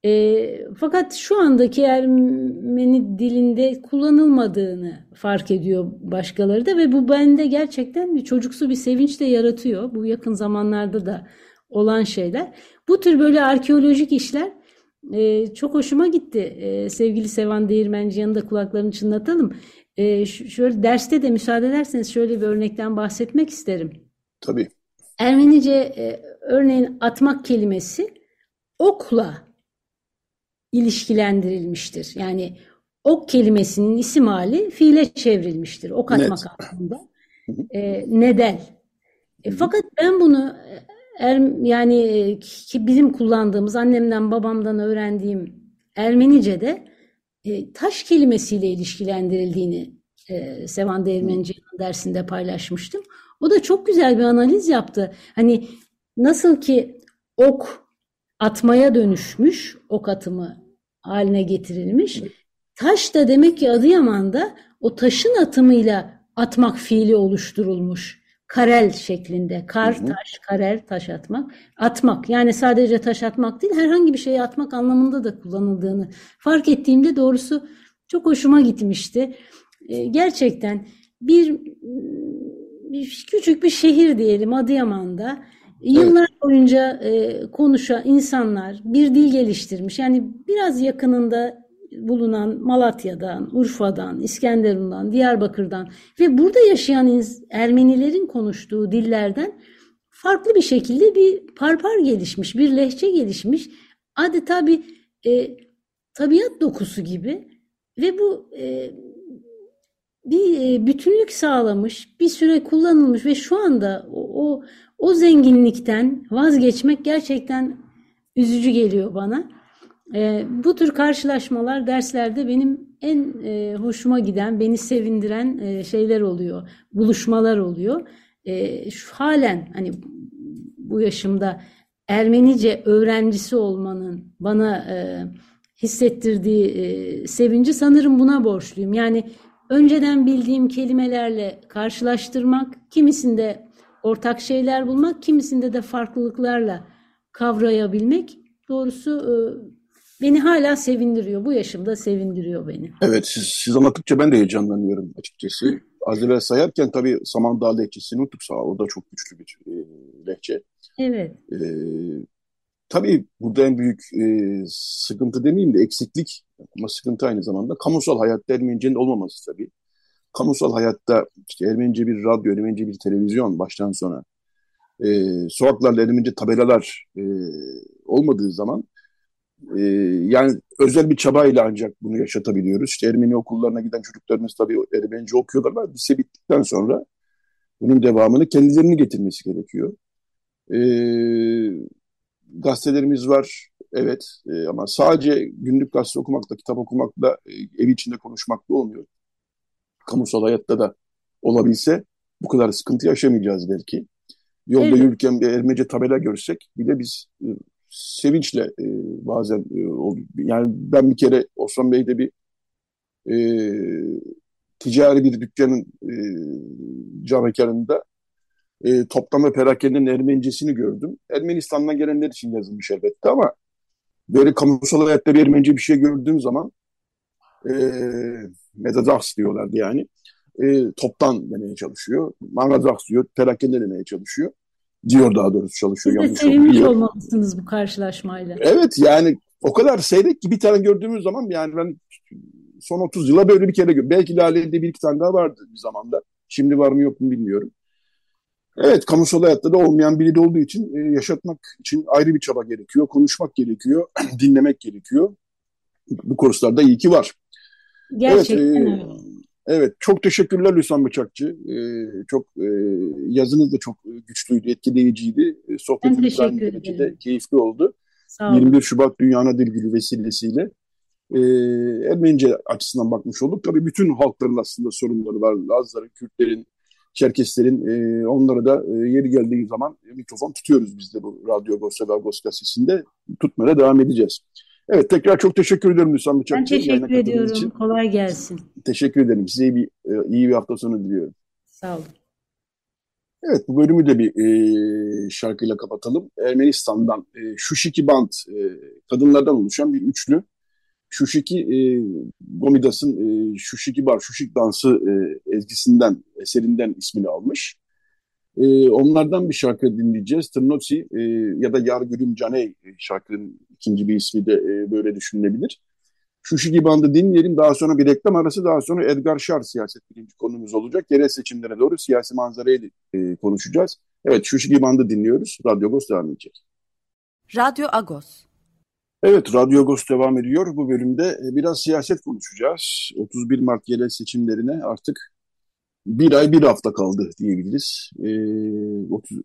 e, fakat şu andaki Ermeni dilinde kullanılmadığını fark ediyor başkaları da ve bu bende gerçekten bir çocuksu bir sevinç de yaratıyor. Bu yakın zamanlarda da olan şeyler. Bu tür böyle arkeolojik işler e, çok hoşuma gitti. E, sevgili Sevan Değirmenciyan'ın da kulaklarını çınlatalım. E, şöyle derste de müsaade ederseniz şöyle bir örnekten bahsetmek isterim. Tabii. Ermenice e, örneğin atmak kelimesi okla ilişkilendirilmiştir. Yani ok kelimesinin isim hali fiile çevrilmiştir. Ok atmak evet. Anlamında. E, nedel. E, fakat ben bunu er, yani ki bizim kullandığımız, annemden babamdan öğrendiğim Ermenice'de e, taş kelimesiyle ilişkilendirildiğini e, Sevan Değirmenciyan'ın dersinde paylaşmıştım. O da çok güzel bir analiz yaptı. Hani nasıl ki ok atmaya dönüşmüş, ok atımı haline getirilmiş. Taş da demek ki Adıyaman'da o taşın atımıyla atmak fiili oluşturulmuş. Karel şeklinde. Kar, taş, karel, taş atmak. Atmak. Yani sadece taş atmak değil, herhangi bir şeyi atmak anlamında da kullanıldığını fark ettiğimde doğrusu çok hoşuma gitmişti. e, gerçekten bir, bir küçük bir şehir diyelim Adıyaman'da yıllar boyunca e, konuşan insanlar bir dil geliştirmiş. Yani biraz yakınında bulunan Malatya'dan, Urfa'dan, İskenderun'dan, Diyarbakır'dan ve burada yaşayan Ermenilerin konuştuğu dillerden farklı bir şekilde bir parpar gelişmiş, bir lehçe gelişmiş. Adeta bir e, tabiat dokusu gibi ve bu e, bir e, bütünlük sağlamış, bir süre kullanılmış ve şu anda o, o, o zenginlikten vazgeçmek gerçekten üzücü geliyor bana. E, bu tür karşılaşmalar derslerde benim en e, hoşuma giden, beni sevindiren e, şeyler oluyor, buluşmalar oluyor. E, şu, halen hani bu yaşımda Ermenice öğrencisi olmanın bana e, hissettirdiği e, sevinci sanırım buna borçluyum. Yani önceden bildiğim kelimelerle karşılaştırmak, kimisinde ortak şeyler bulmak, kimisinde de farklılıklarla kavrayabilmek doğrusu e, beni hala sevindiriyor. Bu yaşımda sevindiriyor beni. Evet, siz, siz anlattıkça ben de heyecanlanıyorum açıkçası. Az evvel sayarken tabii Samandağ lehçesini unuttuk sağ, o da çok güçlü bir e, lehçe. Evet. E, tabii burada en büyük e, sıkıntı demeyeyim de eksiklik ama sıkıntı aynı zamanda kamusal hayatta Ermenice'nin olmaması tabii. Kamusal hayatta işte Ermenice bir radyo, Ermenice bir televizyon baştan sona e, sokaklarda Ermenice tabelalar e, olmadığı zaman e, yani özel bir çabayla ancak bunu yaşatabiliyoruz. İşte Ermeni okullarına giden çocuklarımız tabii Ermenice okuyorlar ama lise bittikten sonra bunun devamını kendilerini getirmesi gerekiyor. E, gazetelerimiz var, evet, e, ama sadece günlük gazete okumakla, kitap okumakla, e, ev içinde konuşmakla olmuyor. Kamusal hayatta da olabilse bu kadar sıkıntı yaşamayacağız belki. Yolda evet. Yürürken bir Ermenice tabela görsek bile biz e, sevinçle e, bazen e, o, yani ben bir kere Osman Bey'de bir e, ticari bir dükkanın e, cam mekanında E, toplam ve perakendenin Ermenicesini gördüm. Ermenistan'dan gelenler için yazılmış elbette ama böyle kamusal hayatta bir Ermenice bir şey gördüğüm zaman e, metadars diyorlardı yani. E, toptan demeye çalışıyor. Manadars diyor, perakende demeye çalışıyor. Diyor daha doğrusu çalışıyor. Siz de sevinmiş olmalısınız bu karşılaşmayla. Evet yani o kadar seyrek ki bir tane gördüğümüz zaman yani ben son otuz yıla böyle bir kere gördüm. Belki Lale'de bir iki tane daha vardı bir zamanda. Şimdi var mı yok mu bilmiyorum. Evet, kamusal hayatta da olmayan biri de olduğu için e, yaşatmak için ayrı bir çaba gerekiyor. Konuşmak gerekiyor, dinlemek gerekiyor. Bu kurslarda iyi ki var. Gerçekten evet, e, evet, çok teşekkürler Lüsan Bıçakçı. E, çok e, yazınız da çok güçlüydü, etkileyiciydi. Sohbetimiz aynı derecede keyifli oldu. yirmi bir Şubat Dünya Dil Günü vesilesiyle e, Ermenice açısından bakmış olduk. Tabii bütün halkların aslında sorunları var. Lazların, Kürtlerin, Çerkeslerin, e, onlara da e, yeri geldiği zaman e, mikrofon tutuyoruz biz de bu Radyo Agos ve Agos gazetesinde. Tutmaya devam edeceğiz. Evet, tekrar çok teşekkür ederim Lüsan Bıçakçı. Ben teşekkür ediyorum. Için. Kolay gelsin. Teşekkür ederim. Size iyi bir, e, iyi bir hafta sonu diliyorum. Sağ olun. Evet, bu bölümü de bir e, şarkıyla kapatalım. Ermenistan'dan e, Şuşiki Band, e, kadınlardan oluşan bir üçlü. Şuşiki, e, Gomidas'ın e, Şuşiki Bar, Şuşik Dansı e, ezgisinden, eserinden ismini almış. E, onlardan bir şarkı dinleyeceğiz. Tırnotsi e, ya da Yar Gülüm Caney şarkının ikinci bir ismi de e, böyle düşünülebilir. Şuşiki Band'ı dinleyelim. Daha sonra bir reklam arası, daha sonra Edgar Şar siyaset birinci konumuz olacak. Yerel seçimlere doğru siyasi manzarayı e, konuşacağız. Evet, Şuşiki Band'ı dinliyoruz. Radyo Agos devam edecek. Radyo Agos. Evet, Radyo Agos devam ediyor. Bu bölümde biraz siyaset konuşacağız. otuz bir Mart yerel seçimlerine artık bir ay bir hafta kaldı diyebiliriz. E, otuz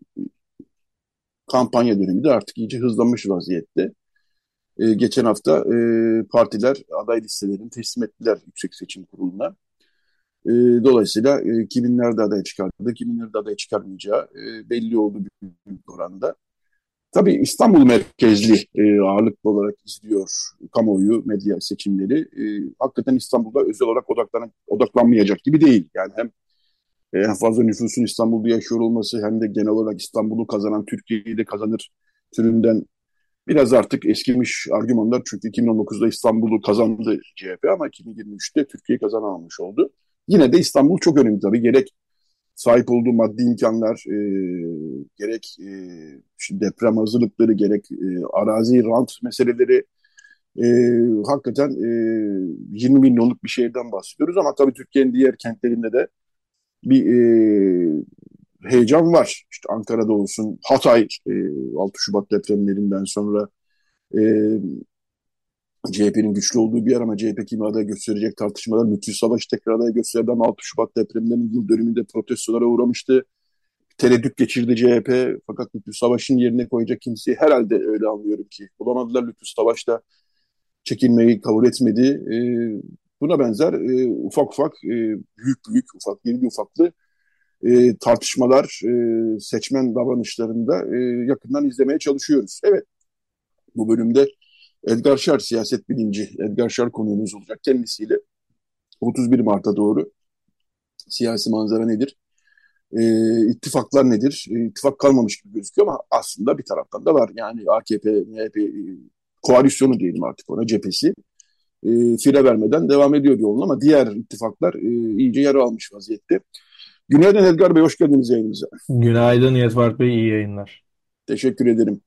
kampanya dönemi de artık iyice hızlanmış vaziyette. E, geçen hafta e, partiler aday listelerini teslim ettiler Yüksek Seçim Kurulu'na. E, dolayısıyla e, kiminlerde aday çıkardı, kiminlerde aday çıkarmayacağı e, belli oldu büyük oranda. Tabii İstanbul merkezli e, ağırlıklı olarak izliyor kamuoyu, medya seçimleri. E, hakikaten İstanbul'da özel olarak odaklan, odaklanmayacak gibi değil. Yani hem en fazla nüfusun İstanbul'da yaşıyor olması hem de genel olarak İstanbul'u kazanan Türkiye'yi de kazanır türünden biraz artık eskimiş argümanlar. Çünkü iki bin on dokuzda İstanbul'u kazandı C H P ama iki bin yirmi üçte Türkiye'yi kazanamamış oldu. Yine de İstanbul çok önemli tabii. Gerek sahip olduğu maddi imkanlar, e, gerek e, deprem hazırlıkları, gerek e, arazi, rant meseleleri. E, hakikaten e, yirmi milyonluk bir şehirden bahsediyoruz ama tabii Türkiye'nin diğer kentlerinde de bir e, heyecan var. İşte Ankara'da olsun, Hatay e, altı Şubat depremlerinden sonra e, C H P'nin güçlü olduğu bir yer ama C H P kim adaya gösterecek tartışmalar, Lütfü Savaş tekrar adaya gösterdi ama altı Şubat depremlerinin yıl dönümünde protestolara uğramıştı. Tereddüt geçirdi C H P fakat Lütfü Savaş'ın yerine koyacak kimseyi herhalde, öyle anlıyorum ki, bulamadılar. Lütfü Savaş'ta çekilmeyi kabul etmedi. E, buna benzer e, ufak ufak, e, büyük büyük, ufak yeni ufaklı e, tartışmalar, e, seçmen davranışlarında e, yakından izlemeye çalışıyoruz. Evet, bu bölümde Edgar Şar, siyaset bilimci Edgar Şar konuğumuz olacak. Kendisiyle otuz bir Mart'a doğru siyasi manzara nedir, e, ittifaklar nedir, e, ittifak kalmamış gibi gözüküyor ama aslında bir taraftan da var. Yani A K P, M H P koalisyonu diyelim artık ona, cephesi e, fire vermeden devam ediyor yoluna ama diğer ittifaklar e, iyice yara almış vaziyette. Günaydın Edgar Bey, hoş geldiniz yayınımıza. Günaydın Yetvart Bey, iyi yayınlar. Teşekkür ederim.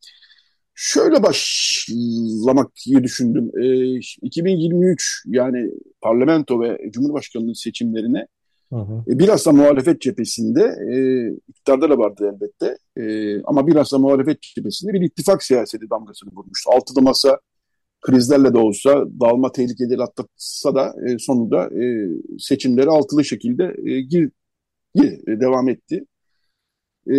Şöyle başlamak diye düşündüm. E, iki bin yirmi üç yani parlamento ve cumhurbaşkanlığı seçimlerine hı hı. E, bilhassa muhalefet cephesinde, e, iktidarda da vardı elbette, e, ama bilhassa muhalefet cephesinde bir ittifak siyaseti damgasını vurmuştu. Altılı masa krizlerle de olsa, dağılma tehlikeleri atlatsa da e, sonunda e, seçimleri altılı şekilde e, gir, gir, e, devam etti. E,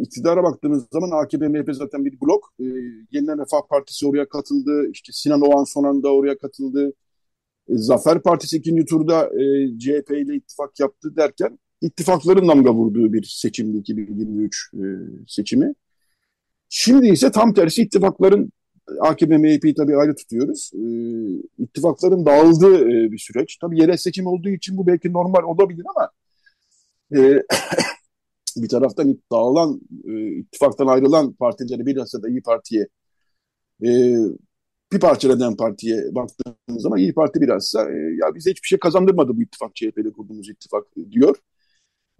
iktidara baktığınız zaman A K P, M H P zaten bir blok. E, Yeniden Refah Partisi oraya katıldı. İşte Sinan Oğan son anda oraya katıldı. E, Zafer Partisi ikinci turda e, C H P ile ittifak yaptı derken ittifakların damga vurduğu bir seçimdi iki bin yirmi üç e, seçimi. Şimdi ise tam tersi, ittifakların, A K P, M H P'yi tabii ayrı tutuyoruz. E, ittifakların dağıldığı e, bir süreç. Tabii yerel seçim olduğu için bu belki normal olabilir ama e, bir taraftan dağılan, e, ittifaktan ayrılan partileri, bilhassa da İYİ Parti'ye, e, bir parça neden partiye baktığımız zaman İYİ Parti bilhassa e, ya bize hiçbir şey kazandırmadı bu ittifak, C H P'de kurduğumuz ittifak diyor.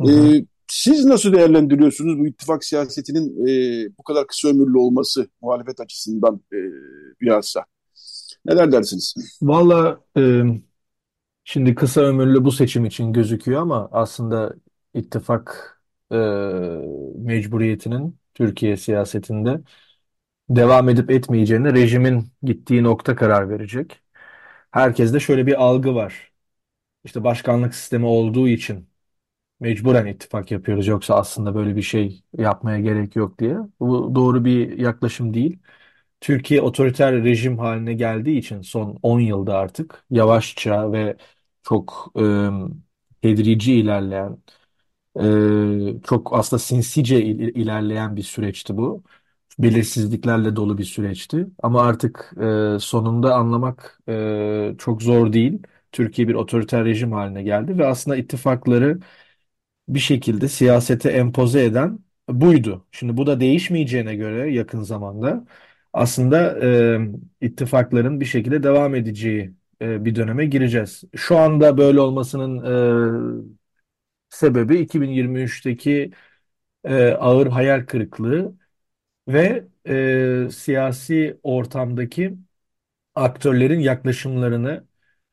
E, siz nasıl değerlendiriyorsunuz bu ittifak siyasetinin e, bu kadar kısa ömürlü olması muhalefet açısından e, bilhassa? Neler dersiniz? Valla e, şimdi kısa ömürlü bu seçim için gözüküyor ama aslında ittifak E, mecburiyetinin Türkiye siyasetinde devam edip etmeyeceğine rejimin gittiği nokta karar verecek. Herkeste şöyle bir algı var. İşte başkanlık sistemi olduğu için mecburen ittifak yapıyoruz, yoksa aslında böyle bir şey yapmaya gerek yok diye. Bu doğru bir yaklaşım değil. Türkiye otoriter rejim haline geldiği için son on yılda artık yavaşça ve çok e, tedrici ilerleyen, Ee, çok aslında sinsice il- ilerleyen bir süreçti bu. Belirsizliklerle dolu bir süreçti. Ama artık e, sonunda anlamak e, çok zor değil. Türkiye bir otoriter rejim haline geldi ve aslında ittifakları bir şekilde siyasete empoze eden buydu. Şimdi bu da değişmeyeceğine göre yakın zamanda aslında e, ittifakların bir şekilde devam edeceği e, bir döneme gireceğiz. Şu anda böyle olmasının... E, sebebi iki bin yirmi üçteki e, ağır hayal kırıklığı ve e, siyasi ortamdaki aktörlerin yaklaşımlarını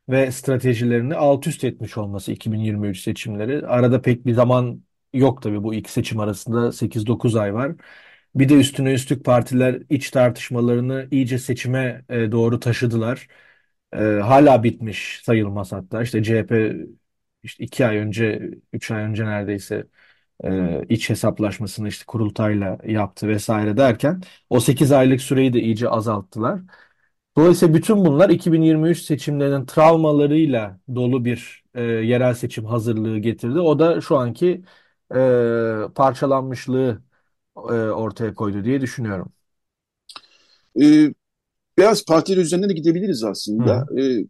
ve stratejilerini alt üst etmiş olması iki bin yirmi üç seçimleri. Arada pek bir zaman yok tabii, bu iki seçim arasında sekiz dokuz ay var. Bir de üstüne üstlük partiler iç tartışmalarını iyice seçime e, doğru taşıdılar. E, hala bitmiş sayılmaz hatta. İşte C H P... İşte iki ay önce, üç ay önce neredeyse e, iç hesaplaşmasını işte kurultayla yaptı vesaire derken o sekiz aylık süreyi de iyice azalttılar. Dolayısıyla bütün bunlar iki bin yirmi üç seçimlerinin travmalarıyla dolu bir e, yerel seçim hazırlığı getirdi. O da şu anki e, parçalanmışlığı e, ortaya koydu diye düşünüyorum. Ee, biraz partiler üzerinden de gidebiliriz aslında. Ee,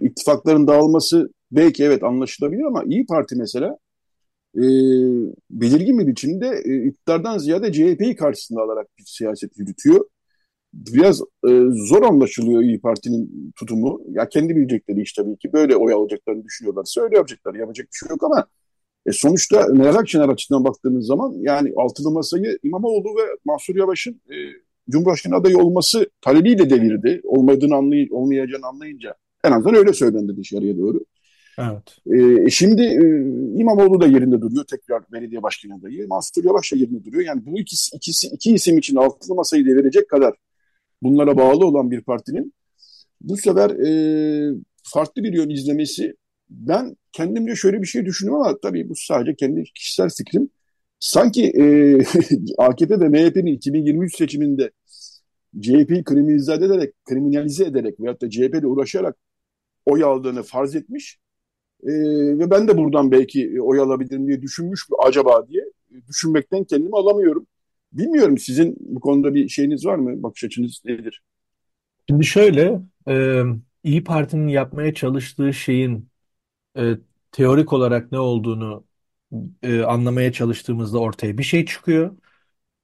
ittifakların dağılması... Belki evet anlaşılabilir ama İYİ Parti mesela e, belirgin bir biçimde e, iktidardan ziyade C H P'yi karşısında alarak bir siyaset yürütüyor. biraz e, zor anlaşılıyor İYİ Parti'nin tutumu. Ya kendi bilecekleri iş tabii ki. Böyle oy alacaklarını düşünüyorlar. Söyle yapacaklar. Yapacak bir şey yok ama e, sonuçta Meral Akşener açısından baktığımız zaman yani altılı masayı İmamoğlu ve Mansur Yavaş'ın e, Cumhurbaşkanı adayı olması talebiyle devirdi. Olmadığını anlay- olmayacağını anlayınca en azından öyle söylendi dışarıya doğru. Evet. E, şimdi e, İmamoğlu da yerinde duruyor. Tekrar belediye başkanı adayı. Mansur Yavaş da yerinde duruyor. Yani bu ikisi, ikisi iki isim için altılı masayı devirecek kadar bunlara bağlı olan bir partinin bu sefer e, farklı bir yön izlemesi, ben kendimce şöyle bir şey düşünüyorum ama tabii bu sadece kendi kişisel fikrim. Sanki e, A K P ve M H P'nin iki bin yirmi üç seçiminde C H P'yi kriminalize ederek, kriminalize ederek veyahut da C H P ile uğraşarak oy aldığını farz etmiş e, ve ben de buradan belki oy alabilirim diye düşünmüş mü acaba diye düşünmekten kendimi alamıyorum. Bilmiyorum, sizin bu konuda bir şeyiniz var mı? Bakış açınız nedir? Şimdi şöyle, e, İYİ Parti'nin yapmaya çalıştığı şeyin e, teorik olarak ne olduğunu e, anlamaya çalıştığımızda ortaya bir şey çıkıyor.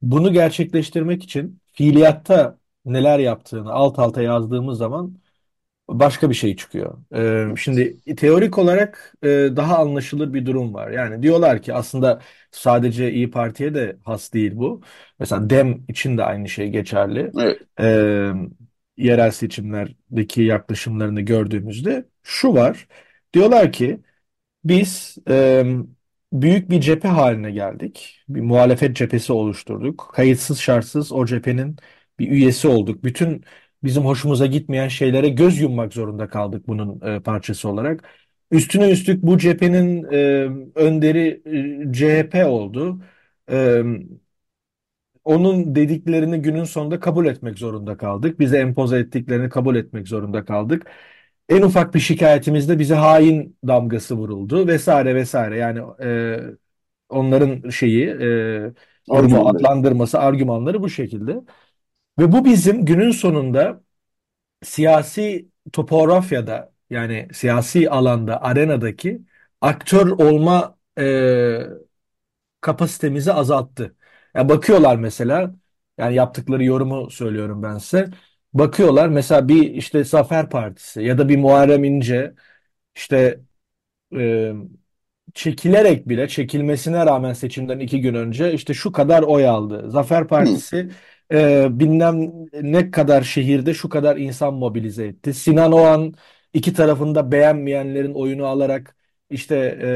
Bunu gerçekleştirmek için fiiliyatta neler yaptığını alt alta yazdığımız zaman başka bir şey çıkıyor. E, şimdi teorik olarak e, daha anlaşılır bir durum var. Yani diyorlar ki aslında sadece İYİ Parti'ye de has değil bu. Mesela DEM için de aynı şey geçerli. Evet. E, yerel seçimlerdeki yaklaşımlarını gördüğümüzde şu var. Diyorlar ki biz e, büyük bir cephe haline geldik. Bir muhalefet cephesi oluşturduk. Kayıtsız şartsız o cephenin bir üyesi olduk. Bütün bizim hoşumuza gitmeyen şeylere göz yummak zorunda kaldık bunun e, parçası olarak. Üstüne üstlük bu cephenin e, önderi e, C H P oldu. E, onun dediklerini günün sonunda kabul etmek zorunda kaldık. Bize empoze ettiklerini kabul etmek zorunda kaldık. En ufak bir şikayetimizde bize hain damgası vuruldu vesaire vesaire. Yani e, onların şeyi e, argümanları. adlandırması, argümanları bu şekilde. Ve bu bizim günün sonunda siyasi topografyada, yani siyasi alanda, arenadaki aktör olma e, kapasitemizi azalttı. Yani bakıyorlar mesela, yani yaptıkları yorumu söylüyorum ben size. Bakıyorlar mesela bir işte Zafer Partisi ya da bir Muharrem İnce işte e, çekilerek bile, çekilmesine rağmen seçimden iki gün önce işte şu kadar oy aldı. Zafer Partisi... Hı. E, bilmem ne kadar şehirde şu kadar insan mobilize etti. Sinan Oğan iki tarafında beğenmeyenlerin oyunu alarak işte e,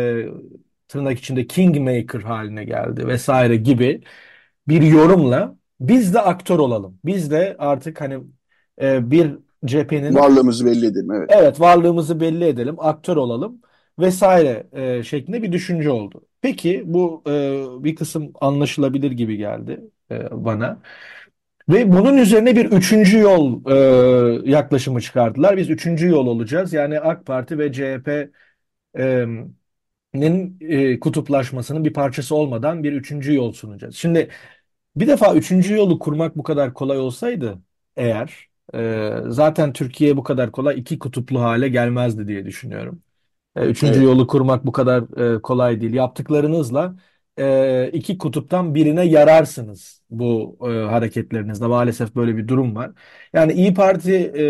tırnak içinde kingmaker haline geldi vesaire gibi bir yorumla biz de aktör olalım. Biz de artık hani e, bir cephenin varlığımızı belli edelim. Evet. Evet, varlığımızı belli edelim, aktör olalım vesaire e, şeklinde bir düşünce oldu. Peki bu e, bir kısım anlaşılabilir gibi geldi e, bana. Ve bunun üzerine bir üçüncü yol e, yaklaşımı çıkardılar. Biz üçüncü yol olacağız. Yani AK Parti ve C H P'nin e, kutuplaşmasının bir parçası olmadan bir üçüncü yol sunacağız. Şimdi bir defa üçüncü yolu kurmak bu kadar kolay olsaydı eğer e, zaten Türkiye bu kadar kolay iki kutuplu hale gelmezdi diye düşünüyorum. E, üçüncü evet. yolu kurmak bu kadar e, kolay değil. Yaptıklarınızla iki kutuptan birine yararsınız bu e, hareketlerinizde. Maalesef böyle bir durum var. Yani İYİ Parti e,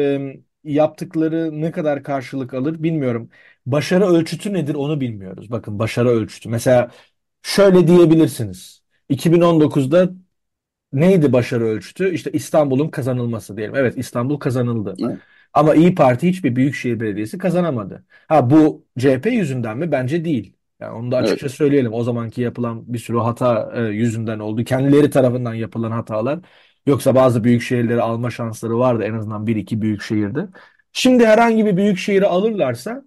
yaptıkları ne kadar karşılık alır bilmiyorum. Başarı ölçütü nedir onu bilmiyoruz. Bakın, başarı ölçütü. Mesela şöyle diyebilirsiniz. iki bin on dokuzda neydi başarı ölçütü? İşte İstanbul'un kazanılması diyelim. Evet, İstanbul kazanıldı. Evet. Ama İYİ Parti hiçbir büyükşehir belediyesi kazanamadı. Ha, bu C H P yüzünden mi? Bence değil. Yani onu da açıkça evet. söyleyelim. O zamanki yapılan bir sürü hata e, yüzünden oldu. Kendileri tarafından yapılan hatalar. Yoksa bazı büyük şehirleri alma şansları vardı. En azından bir iki büyük şehirde. Şimdi herhangi bir büyük şehri alırlarsa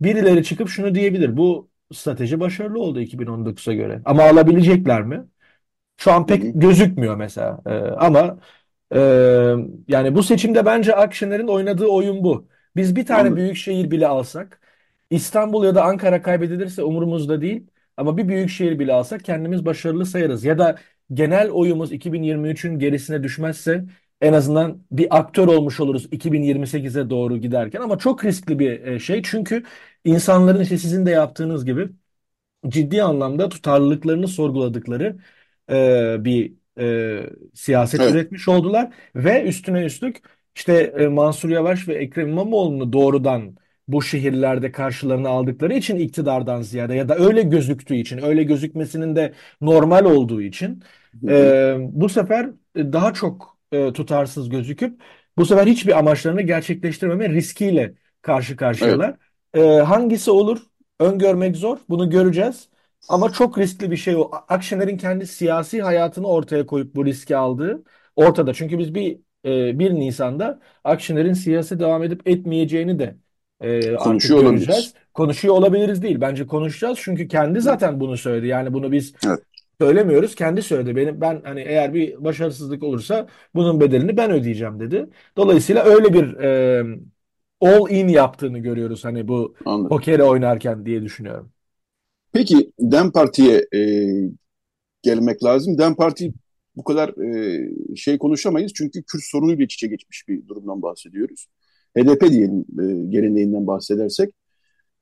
birileri çıkıp şunu diyebilir: bu strateji başarılı oldu iki bin on dokuza göre. Ama alabilecekler mi? Şu an pek gözükmüyor mesela. E, ama e, yani bu seçimde bence Akşener'in oynadığı oyun bu. Biz bir tane büyük şehir bile alsak, İstanbul ya da Ankara kaybedilirse umurumuzda değil, ama bir büyükşehir bile alsak kendimiz başarılı sayarız. Ya da genel oyumuz iki bin yirmi üçün gerisine düşmezse en azından bir aktör olmuş oluruz iki bin yirmi sekize doğru giderken. Ama çok riskli bir şey, çünkü insanların işte sizin de yaptığınız gibi ciddi anlamda tutarlılıklarını sorguladıkları bir e, siyaset evet. üretmiş oldular ve üstüne üstlük işte e, Mansur Yavaş ve Ekrem İmamoğlu'nu doğrudan bu şehirlerde karşılarına aldıkları için iktidardan ziyade ya da öyle gözüktüğü için, öyle gözükmesinin de normal olduğu için e, bu sefer daha çok e, tutarsız gözüküp bu sefer hiçbir amaçlarını gerçekleştirmeme riskiyle karşı karşıyalar. Evet. E, hangisi olur? Öngörmek zor. Bunu göreceğiz. Ama çok riskli bir şey o. Akşener'in kendi siyasi hayatını ortaya koyup bu riski aldığı ortada. Çünkü biz bir e, bir Nisan'da Akşener'in siyasi devam edip etmeyeceğini de E, konuşuyor olabiliriz. Konuşuyor olabiliriz değil. Bence konuşacağız. Çünkü kendi zaten bunu söyledi. Yani bunu biz evet. söylemiyoruz. Kendi söyledi. Benim ben hani eğer bir başarısızlık olursa bunun bedelini ben ödeyeceğim dedi. Dolayısıyla öyle bir e, all in yaptığını görüyoruz hani bu Anladım. Pokeri oynarken diye düşünüyorum. Peki Dem Parti'ye e, gelmek lazım. Dem Parti bu kadar e, şey konuşamayız. Çünkü Kürt sorunuyla iç içe geçmiş bir durumdan bahsediyoruz. H D P diyelim e, geleneğinden bahsedersek.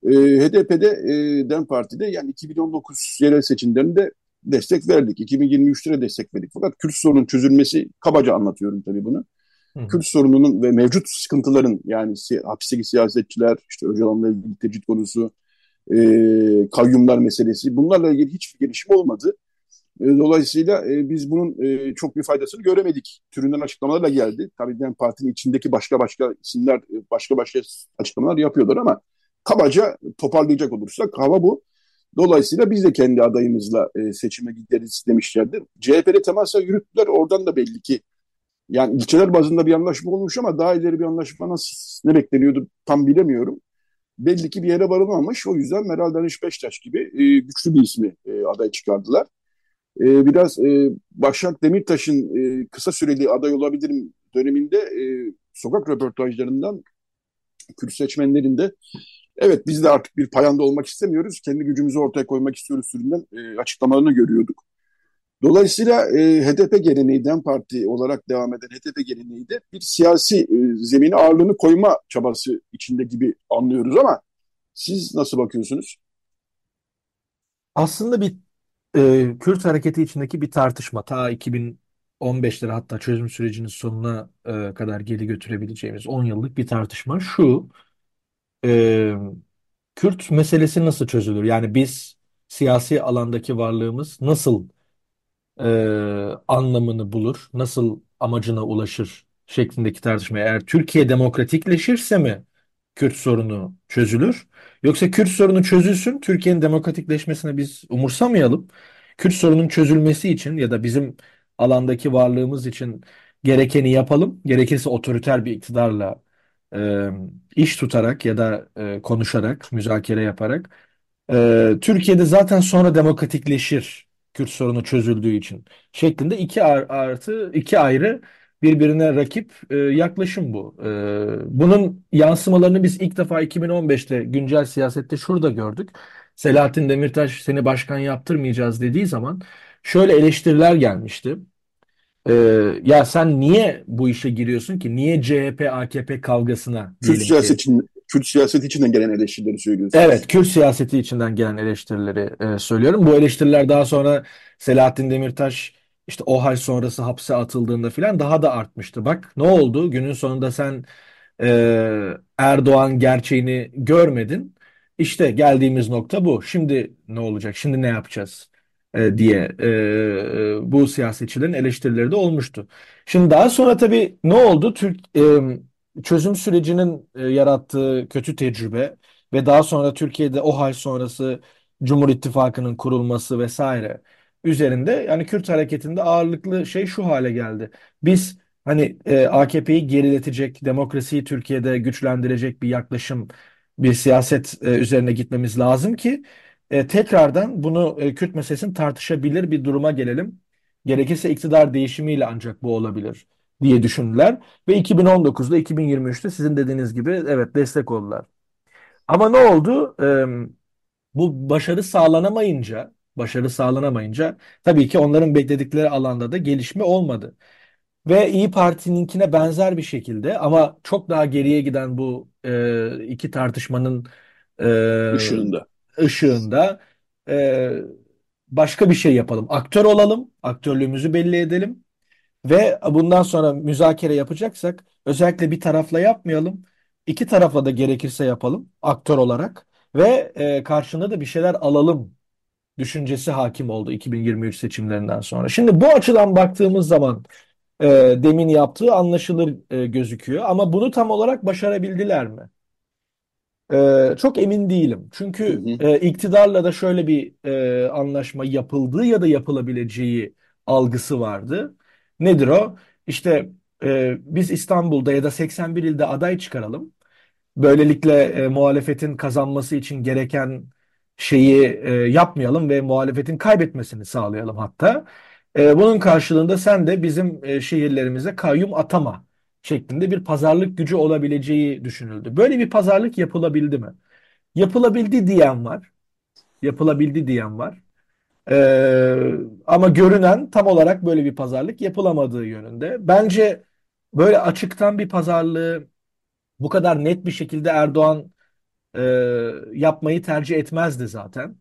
E, H D P'de, e, Dem Parti'de yani iki bin on dokuz yerel seçimlerinde destek verdik. iki bin yirmi üçte de destek verdik. Fakat Kürt sorunun çözülmesi, kabaca anlatıyorum tabii bunu. Hı. Kürt sorununun ve mevcut sıkıntıların yani hapisteki siyasetçiler, işte Öcalan'la ilgili tecrit konusu, e, kayyumlar meselesi bunlarla ilgili hiçbir gelişme olmadı. E, dolayısıyla e, biz bunun e, çok bir faydasını göremedik. Türünden açıklamalarla geldi. Tabii Dem Parti'nin içindeki başka başka isimler, başka başka açıklamalar yapıyorlar ama kabaca toparlayacak olursak hava bu. Dolayısıyla biz de kendi adayımızla e, seçime gideriz demişlerdi. C H P'de temasa yürüttüler. Oradan da belli ki yani ilçeler bazında bir anlaşma olmuş ama daha ileri bir anlaşma nasıl, ne bekleniyordu tam bilemiyorum. Belli ki bir yere varılmamış. O yüzden Meral Danış Beştaş gibi e, güçlü bir ismi e, aday çıkardılar. Ee, biraz e, Başak Demirtaş'ın e, kısa süreli aday olabilirim döneminde e, sokak röportajlarından Kürt seçmenlerinde evet biz de artık bir payanda olmak istemiyoruz, kendi gücümüzü ortaya koymak istiyoruz türünden e, açıklamalarını görüyorduk. Dolayısıyla e, H D P geleneği, Dem Parti olarak devam eden H D P geleneği de bir siyasi e, zemine ağırlığını koyma çabası içinde gibi anlıyoruz ama siz nasıl bakıyorsunuz? Aslında bir Kürt hareketi içindeki bir tartışma. Ta iki bin on beşlere hatta çözüm sürecinin sonuna kadar geri götürebileceğimiz on yıllık bir tartışma şu. Kürt meselesi nasıl çözülür? Yani biz siyasi alandaki varlığımız nasıl anlamını bulur? Nasıl amacına ulaşır? Şeklindeki tartışma. Eğer Türkiye demokratikleşirse mi Kürt sorunu çözülür? Yoksa Kürt sorunu çözülsün, Türkiye'nin demokratikleşmesine biz umursamayalım. Kürt sorunun çözülmesi için ya da bizim alandaki varlığımız için gerekeni yapalım. Gerekirse otoriter bir iktidarla e, iş tutarak ya da e, konuşarak, müzakere yaparak. E, Türkiye'de zaten sonra demokratikleşir Kürt sorunu çözüldüğü için. Şeklinde iki artı iki ayrı birbirine rakip e, yaklaşım bu. E, bunun yansımalarını biz ilk defa iki bin on beşte güncel siyasette şurada gördük. Selahattin Demirtaş seni başkan yaptırmayacağız dediği zaman şöyle eleştiriler gelmişti. E, ya sen niye bu işe giriyorsun ki? Niye C H P A K P kavgasına? Kürt siyaseti, için, Kürt siyaseti içinden gelen eleştirileri söylüyorsun. Evet, Kürt siyaseti içinden gelen eleştirileri e, söylüyorum. Bu eleştiriler daha sonra Selahattin Demirtaş İşte OHAL sonrası hapse atıldığında filan daha da artmıştı. Bak ne oldu? Günün sonunda sen e, Erdoğan gerçeğini görmedin. İşte geldiğimiz nokta bu. Şimdi ne olacak? Şimdi ne yapacağız? E, diye e, bu siyasetçilerin eleştirileri de olmuştu. Şimdi daha sonra tabii ne oldu? Türk e, çözüm sürecinin e, yarattığı kötü tecrübe ve daha sonra Türkiye'de OHAL sonrası Cumhur İttifakı'nın kurulması vesaire üzerinde yani Kürt hareketinde ağırlıklı şey şu hale geldi. Biz hani e, A K P'yi geriletecek, demokrasiyi Türkiye'de güçlendirecek bir yaklaşım, bir siyaset e, üzerine gitmemiz lazım ki e, tekrardan bunu e, Kürt meselesini tartışabilir bir duruma gelelim. Gerekirse iktidar değişimiyle ancak bu olabilir diye düşündüler. Ve iki bin on dokuzda, iki bin yirmi üçte sizin dediğiniz gibi evet destek oldular. Ama ne oldu? E, bu başarı sağlanamayınca Başarı sağlanamayınca tabii ki onların bekledikleri alanda da gelişme olmadı. Ve İYİ Parti'ninkine benzer bir şekilde ama çok daha geriye giden bu e, iki tartışmanın e, ışığında, ışığında e, başka bir şey yapalım. Aktör olalım, aktörlüğümüzü belli edelim ve bundan sonra müzakere yapacaksak özellikle bir tarafla yapmayalım. İki tarafla da gerekirse yapalım aktör olarak ve e, karşında da bir şeyler alalım düşüncesi hakim oldu iki bin yirmi üç seçimlerinden sonra. Şimdi bu açıdan baktığımız zaman e, demin yaptığı anlaşılır e, gözüküyor ama bunu tam olarak başarabildiler mi? Ee, çok emin değilim. Çünkü hı hı. E, iktidarla da şöyle bir e, anlaşma yapıldığı ya da yapılabileceği algısı vardı. Nedir o? İşte e, biz İstanbul'da ya da seksen bir ilde aday çıkaralım. Böylelikle e, muhalefetin kazanması için gereken şeyi e, yapmayalım ve muhalefetin kaybetmesini sağlayalım hatta. E, bunun karşılığında sen de bizim e, şehirlerimize kayyum atama şeklinde bir pazarlık gücü olabileceği düşünüldü. Böyle bir pazarlık yapılabildi mi? Yapılabildi diyen var. Yapılabildi diyen var. Ee, ama görünen tam olarak böyle bir pazarlık yapılamadığı yönünde. Bence böyle açıktan bir pazarlığı bu kadar net bir şekilde Erdoğan e, yapmayı tercih etmezdi zaten.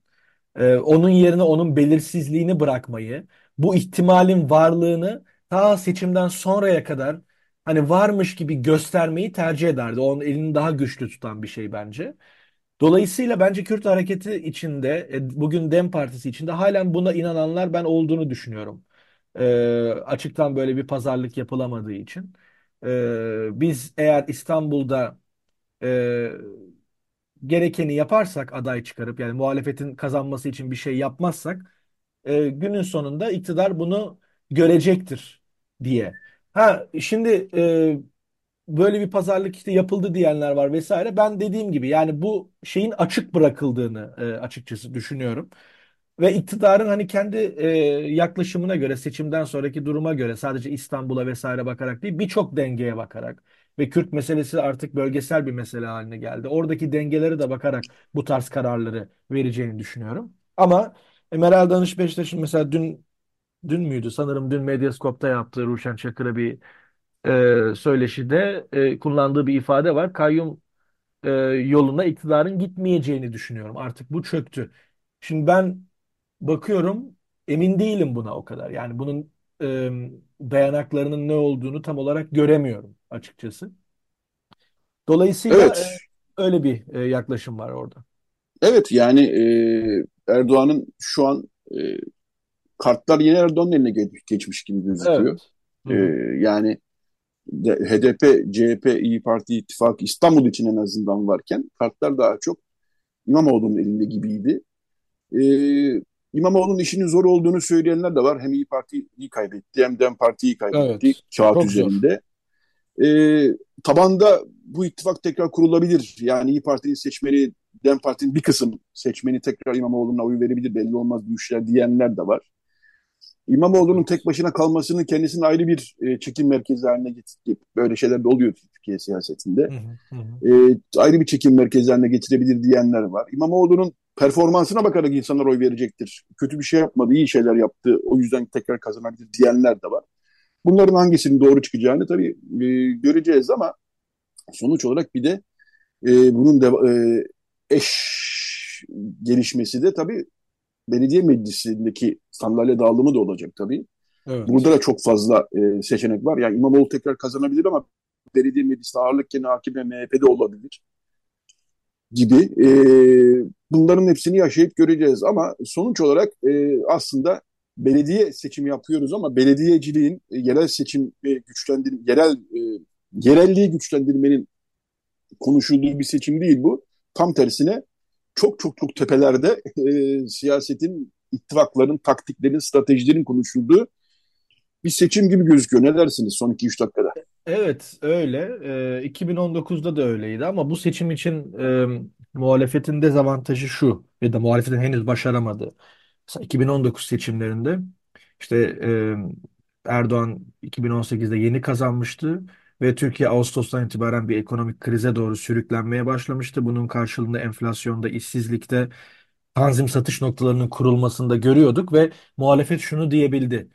E, onun yerine onun belirsizliğini bırakmayı, bu ihtimalin varlığını ta seçimden sonraya kadar hani varmış gibi göstermeyi tercih ederdi. Onun elini daha güçlü tutan bir şey bence. Dolayısıyla bence Kürt hareketi içinde, bugün Dem Partisi içinde halen buna inananlar ben olduğunu düşünüyorum. Ee, açıktan böyle bir pazarlık yapılamadığı için. Ee, biz eğer İstanbul'da e, gerekeni yaparsak aday çıkarıp yani muhalefetin kazanması için bir şey yapmazsak e, günün sonunda iktidar bunu görecektir diye. Ha şimdi e, böyle bir pazarlık işte yapıldı diyenler var vesaire. Ben dediğim gibi yani bu şeyin açık bırakıldığını e, açıkçası düşünüyorum. Ve iktidarın hani kendi e, yaklaşımına göre seçimden sonraki duruma göre sadece İstanbul'a vesaire bakarak değil birçok dengeye bakarak ve Kürt meselesi artık bölgesel bir mesele haline geldi. Oradaki dengeleri de bakarak bu tarz kararları vereceğini düşünüyorum. Ama Meral Danış Beştaş'ın mesela dün Dün müydü? Sanırım dün Medyascope'ta yaptığı Ruşen Çakır'a bir e, söyleşide e, kullandığı bir ifade var. Kayyum e, yoluna iktidarın gitmeyeceğini düşünüyorum. Artık bu çöktü. Şimdi ben bakıyorum emin değilim buna o kadar. Yani bunun e, dayanaklarının ne olduğunu tam olarak göremiyorum açıkçası. Dolayısıyla evet. e, öyle bir e, yaklaşım var orada. Evet yani e, Erdoğan'ın şu an... E, kartlar yine Erdoğan'ın eline geçmiş gibi gözüküyor. Evet. Ee, yani H D P, C H P, İYİ Parti ittifakı İstanbul için en azından varken kartlar daha çok İmamoğlu'nun elinde gibiydi. Ee, İmamoğlu'nun işinin zor olduğunu söyleyenler de var. Hem İYİ Parti'yi kaybetti hem DEM Parti'yi kaybetti evet. Kağıt çok üzerinde. Ee, tabanda bu ittifak tekrar kurulabilir. Yani İYİ Parti'nin seçmeni, DEM Parti'nin bir kısım seçmeni tekrar İmamoğlu'na oy verebilir. Belli olmaz bu işler diyenler de var. İmamoğlu'nun tek başına kalmasını kendisinin ayrı bir e, çekim merkezi haline getirip böyle şeyler de oluyor Türkiye siyasetinde. Hı hı hı. E, ayrı bir çekim merkezi haline getirebilir diyenler var. İmamoğlu'nun performansına bakarak insanlar oy verecektir. Kötü bir şey yapmadı, iyi şeyler yaptı. O yüzden tekrar kazanabilir diyenler de var. Bunların hangisinin doğru çıkacağını tabii e, göreceğiz ama sonuç olarak bir de e, bunun da e, eş gelişmesi de tabii belediye meclisindeki sandalye dağılımı da olacak tabii. Evet. Burada da çok fazla e, seçenek var. Yani İmamoğlu tekrar kazanabilir ama belediye meclisinde ağırlık gene A K P ve M H P'de olabilir gibi. E, bunların hepsini yaşayıp göreceğiz ama sonuç olarak e, aslında belediye seçimi yapıyoruz ama belediyeciliğin e, yerel seçim e, güçlendirme, yerel e, yerelliği güçlendirmenin konuşulduğu bir seçim değil bu. Tam tersine çok çok çok tepelerde e, siyasetin, ittifakların, taktiklerin, stratejilerin konuşulduğu bir seçim gibi gözüküyor. Ne dersiniz son iki üç dakikada? Evet öyle. E, iki bin on dokuzda da öyleydi ama bu seçim için e, muhalefetin dezavantajı şu ya da muhalefetin henüz başaramadığı. Mesela iki bin on dokuz seçimlerinde işte e, Erdoğan iki bin on sekizde yeni kazanmıştı. Ve Türkiye Ağustos'tan itibaren bir ekonomik krize doğru sürüklenmeye başlamıştı. Bunun karşılığında enflasyonda, işsizlikte, tanzim satış noktalarının kurulmasında görüyorduk ve muhalefet şunu diyebildi.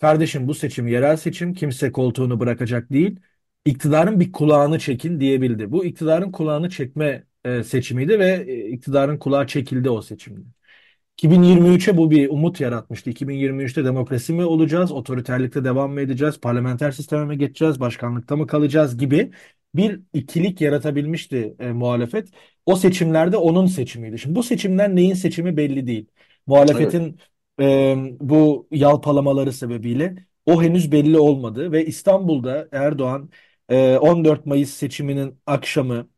Kardeşim bu seçim yerel seçim, kimse koltuğunu bırakacak değil, iktidarın bir kulağını çekin diyebildi. Bu iktidarın kulağını çekme seçimiydi ve iktidarın kulağı çekildi o seçimde. iki bin yirmi üçe bu bir umut yaratmıştı. iki bin yirmi üçte demokrasi mi olacağız, otoriterlikte devam mı edeceğiz, parlamenter sisteme mi geçeceğiz, başkanlıkta mı kalacağız gibi bir ikilik yaratabilmişti e, muhalefet. O seçimlerde onun seçimiydi. Şimdi bu seçimler neyin seçimi belli değil. Muhalefetin evet. e, bu yalpalamaları sebebiyle o henüz belli olmadı ve İstanbul'da Erdoğan e, on dört Mayıs seçiminin akşamı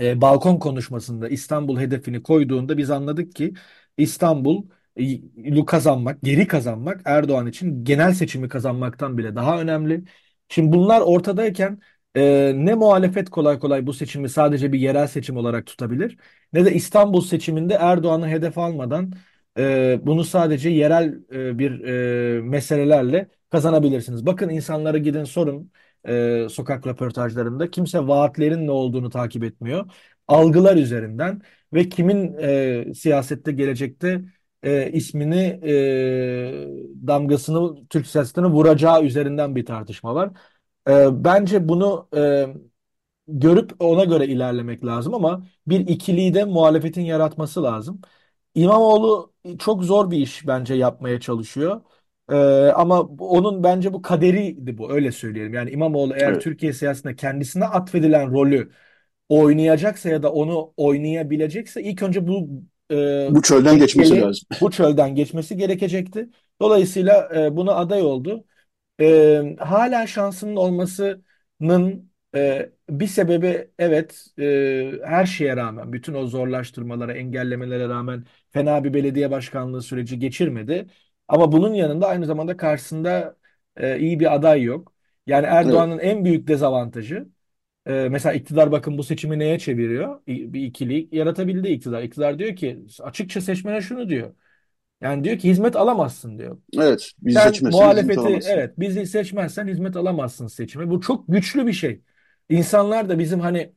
e, balkon konuşmasında İstanbul hedefini koyduğunda biz anladık ki İstanbul'u kazanmak, geri kazanmak Erdoğan için genel seçimi kazanmaktan bile daha önemli. Şimdi bunlar ortadayken e, ne muhalefet kolay kolay bu seçimi sadece bir yerel seçim olarak tutabilir, ne de İstanbul seçiminde Erdoğan'ı hedef almadan e, bunu sadece yerel e, bir e, meselelerle kazanabilirsiniz. Bakın insanlara gidin sorun e, sokak röportajlarında kimse vaatlerin ne olduğunu takip etmiyor. Algılar üzerinden ve kimin e, siyasette gelecekte e, ismini e, damgasını Türk siyasetine vuracağı üzerinden bir tartışma var. E, bence bunu e, görüp ona göre ilerlemek lazım ama bir ikiliği de muhalefetin yaratması lazım. İmamoğlu çok zor bir iş bence yapmaya çalışıyor. Ee, ama onun bence bu kaderiydi bu, öyle söyleyelim. Yani İmamoğlu eğer evet. Türkiye siyasetinde kendisine atfedilen rolü oynayacaksa ya da onu oynayabilecekse ilk önce bu e, bu çölden ilgili, geçmesi lazım. Bu çölden geçmesi gerekecekti. Dolayısıyla e, buna aday oldu. E, hala şansının olmasının e, bir sebebi evet e, her şeye rağmen, bütün o zorlaştırmalara, engellemelere rağmen fena bir belediye başkanlığı süreci geçirmedi. Ama bunun yanında aynı zamanda karşısında e, iyi bir aday yok. Yani Erdoğan'ın evet. en büyük dezavantajı e, mesela iktidar bakın bu seçimi neye çeviriyor? Bir ikili yaratabildi iktidar. İktidar diyor ki açıkça seçmene şunu diyor. Yani diyor ki hizmet alamazsın diyor. Evet. Biz Sen seçmezsen muhalefeti, hizmet Evet. Bizi seçmezsen hizmet alamazsın seçimi. Bu çok güçlü bir şey. İnsanlar da bizim hani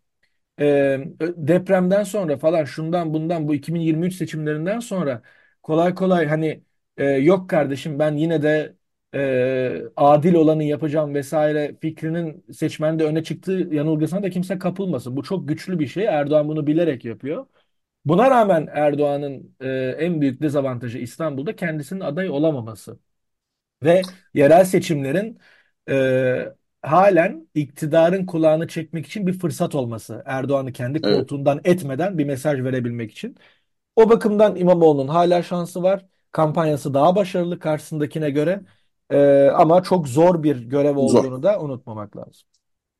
e, depremden sonra falan şundan bundan bu iki bin yirmi üç seçimlerinden sonra kolay kolay hani Ee, yok kardeşim ben yine de e, adil olanı yapacağım vesaire fikrinin seçmende öne çıktığı yanılgısına da kimse kapılmasın. Bu çok güçlü bir şey. Erdoğan bunu bilerek yapıyor. Buna rağmen Erdoğan'ın e, en büyük dezavantajı İstanbul'da kendisinin aday olamaması. Ve yerel seçimlerin e, halen iktidarın kulağını çekmek için bir fırsat olması. Erdoğan'ı kendi koltuğundan evet. etmeden bir mesaj verebilmek için. O bakımdan İmamoğlu'nun hala şansı var. Kampanyası daha başarılı karşısındakine göre ee, ama çok zor bir görev olduğunu zor. da unutmamak lazım.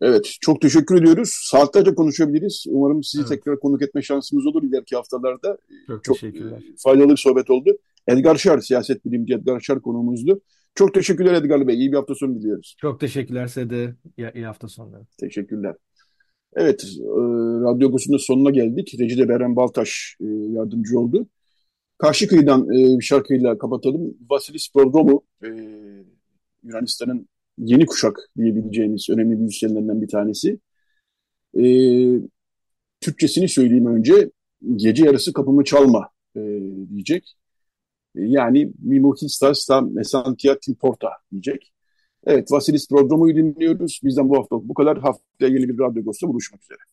Evet, çok teşekkür ediyoruz. Saatlerce konuşabiliriz. Umarım sizi evet. tekrar konuk etme şansımız olur ileriki haftalarda. Çok, çok teşekkürler. Faydalı bir sohbet oldu. Edgar Şar, siyaset bilimci Edgar Şar konuğumuzdu. Çok teşekkürler Edgar Bey. İyi bir hafta sonu diliyoruz. Çok teşekkürler size de. İyi hafta sonları. Teşekkürler. Evet, e, Radyo Agos'un sonuna geldik. Recide Beren Baltaş e, yardımcı oldu. Karşı kıyıdan e, bir şarkıyla kapatalım. Vasilis Prodromou, e, Yunanistan'ın yeni kuşak diyebileceğimiz önemli müzisyenlerinden bir tanesi. E, Türkçesini söyleyeyim önce. Gece yarısı kapımı çalma e, diyecek. E, yani Mimohistas tam Mesantia Timporta diyecek. Evet, Vasilis Prodromou'yu dinliyoruz. Bizden bu hafta bu kadar. Haftaya yeni bir Radyo Agos'ta buluşmak üzere.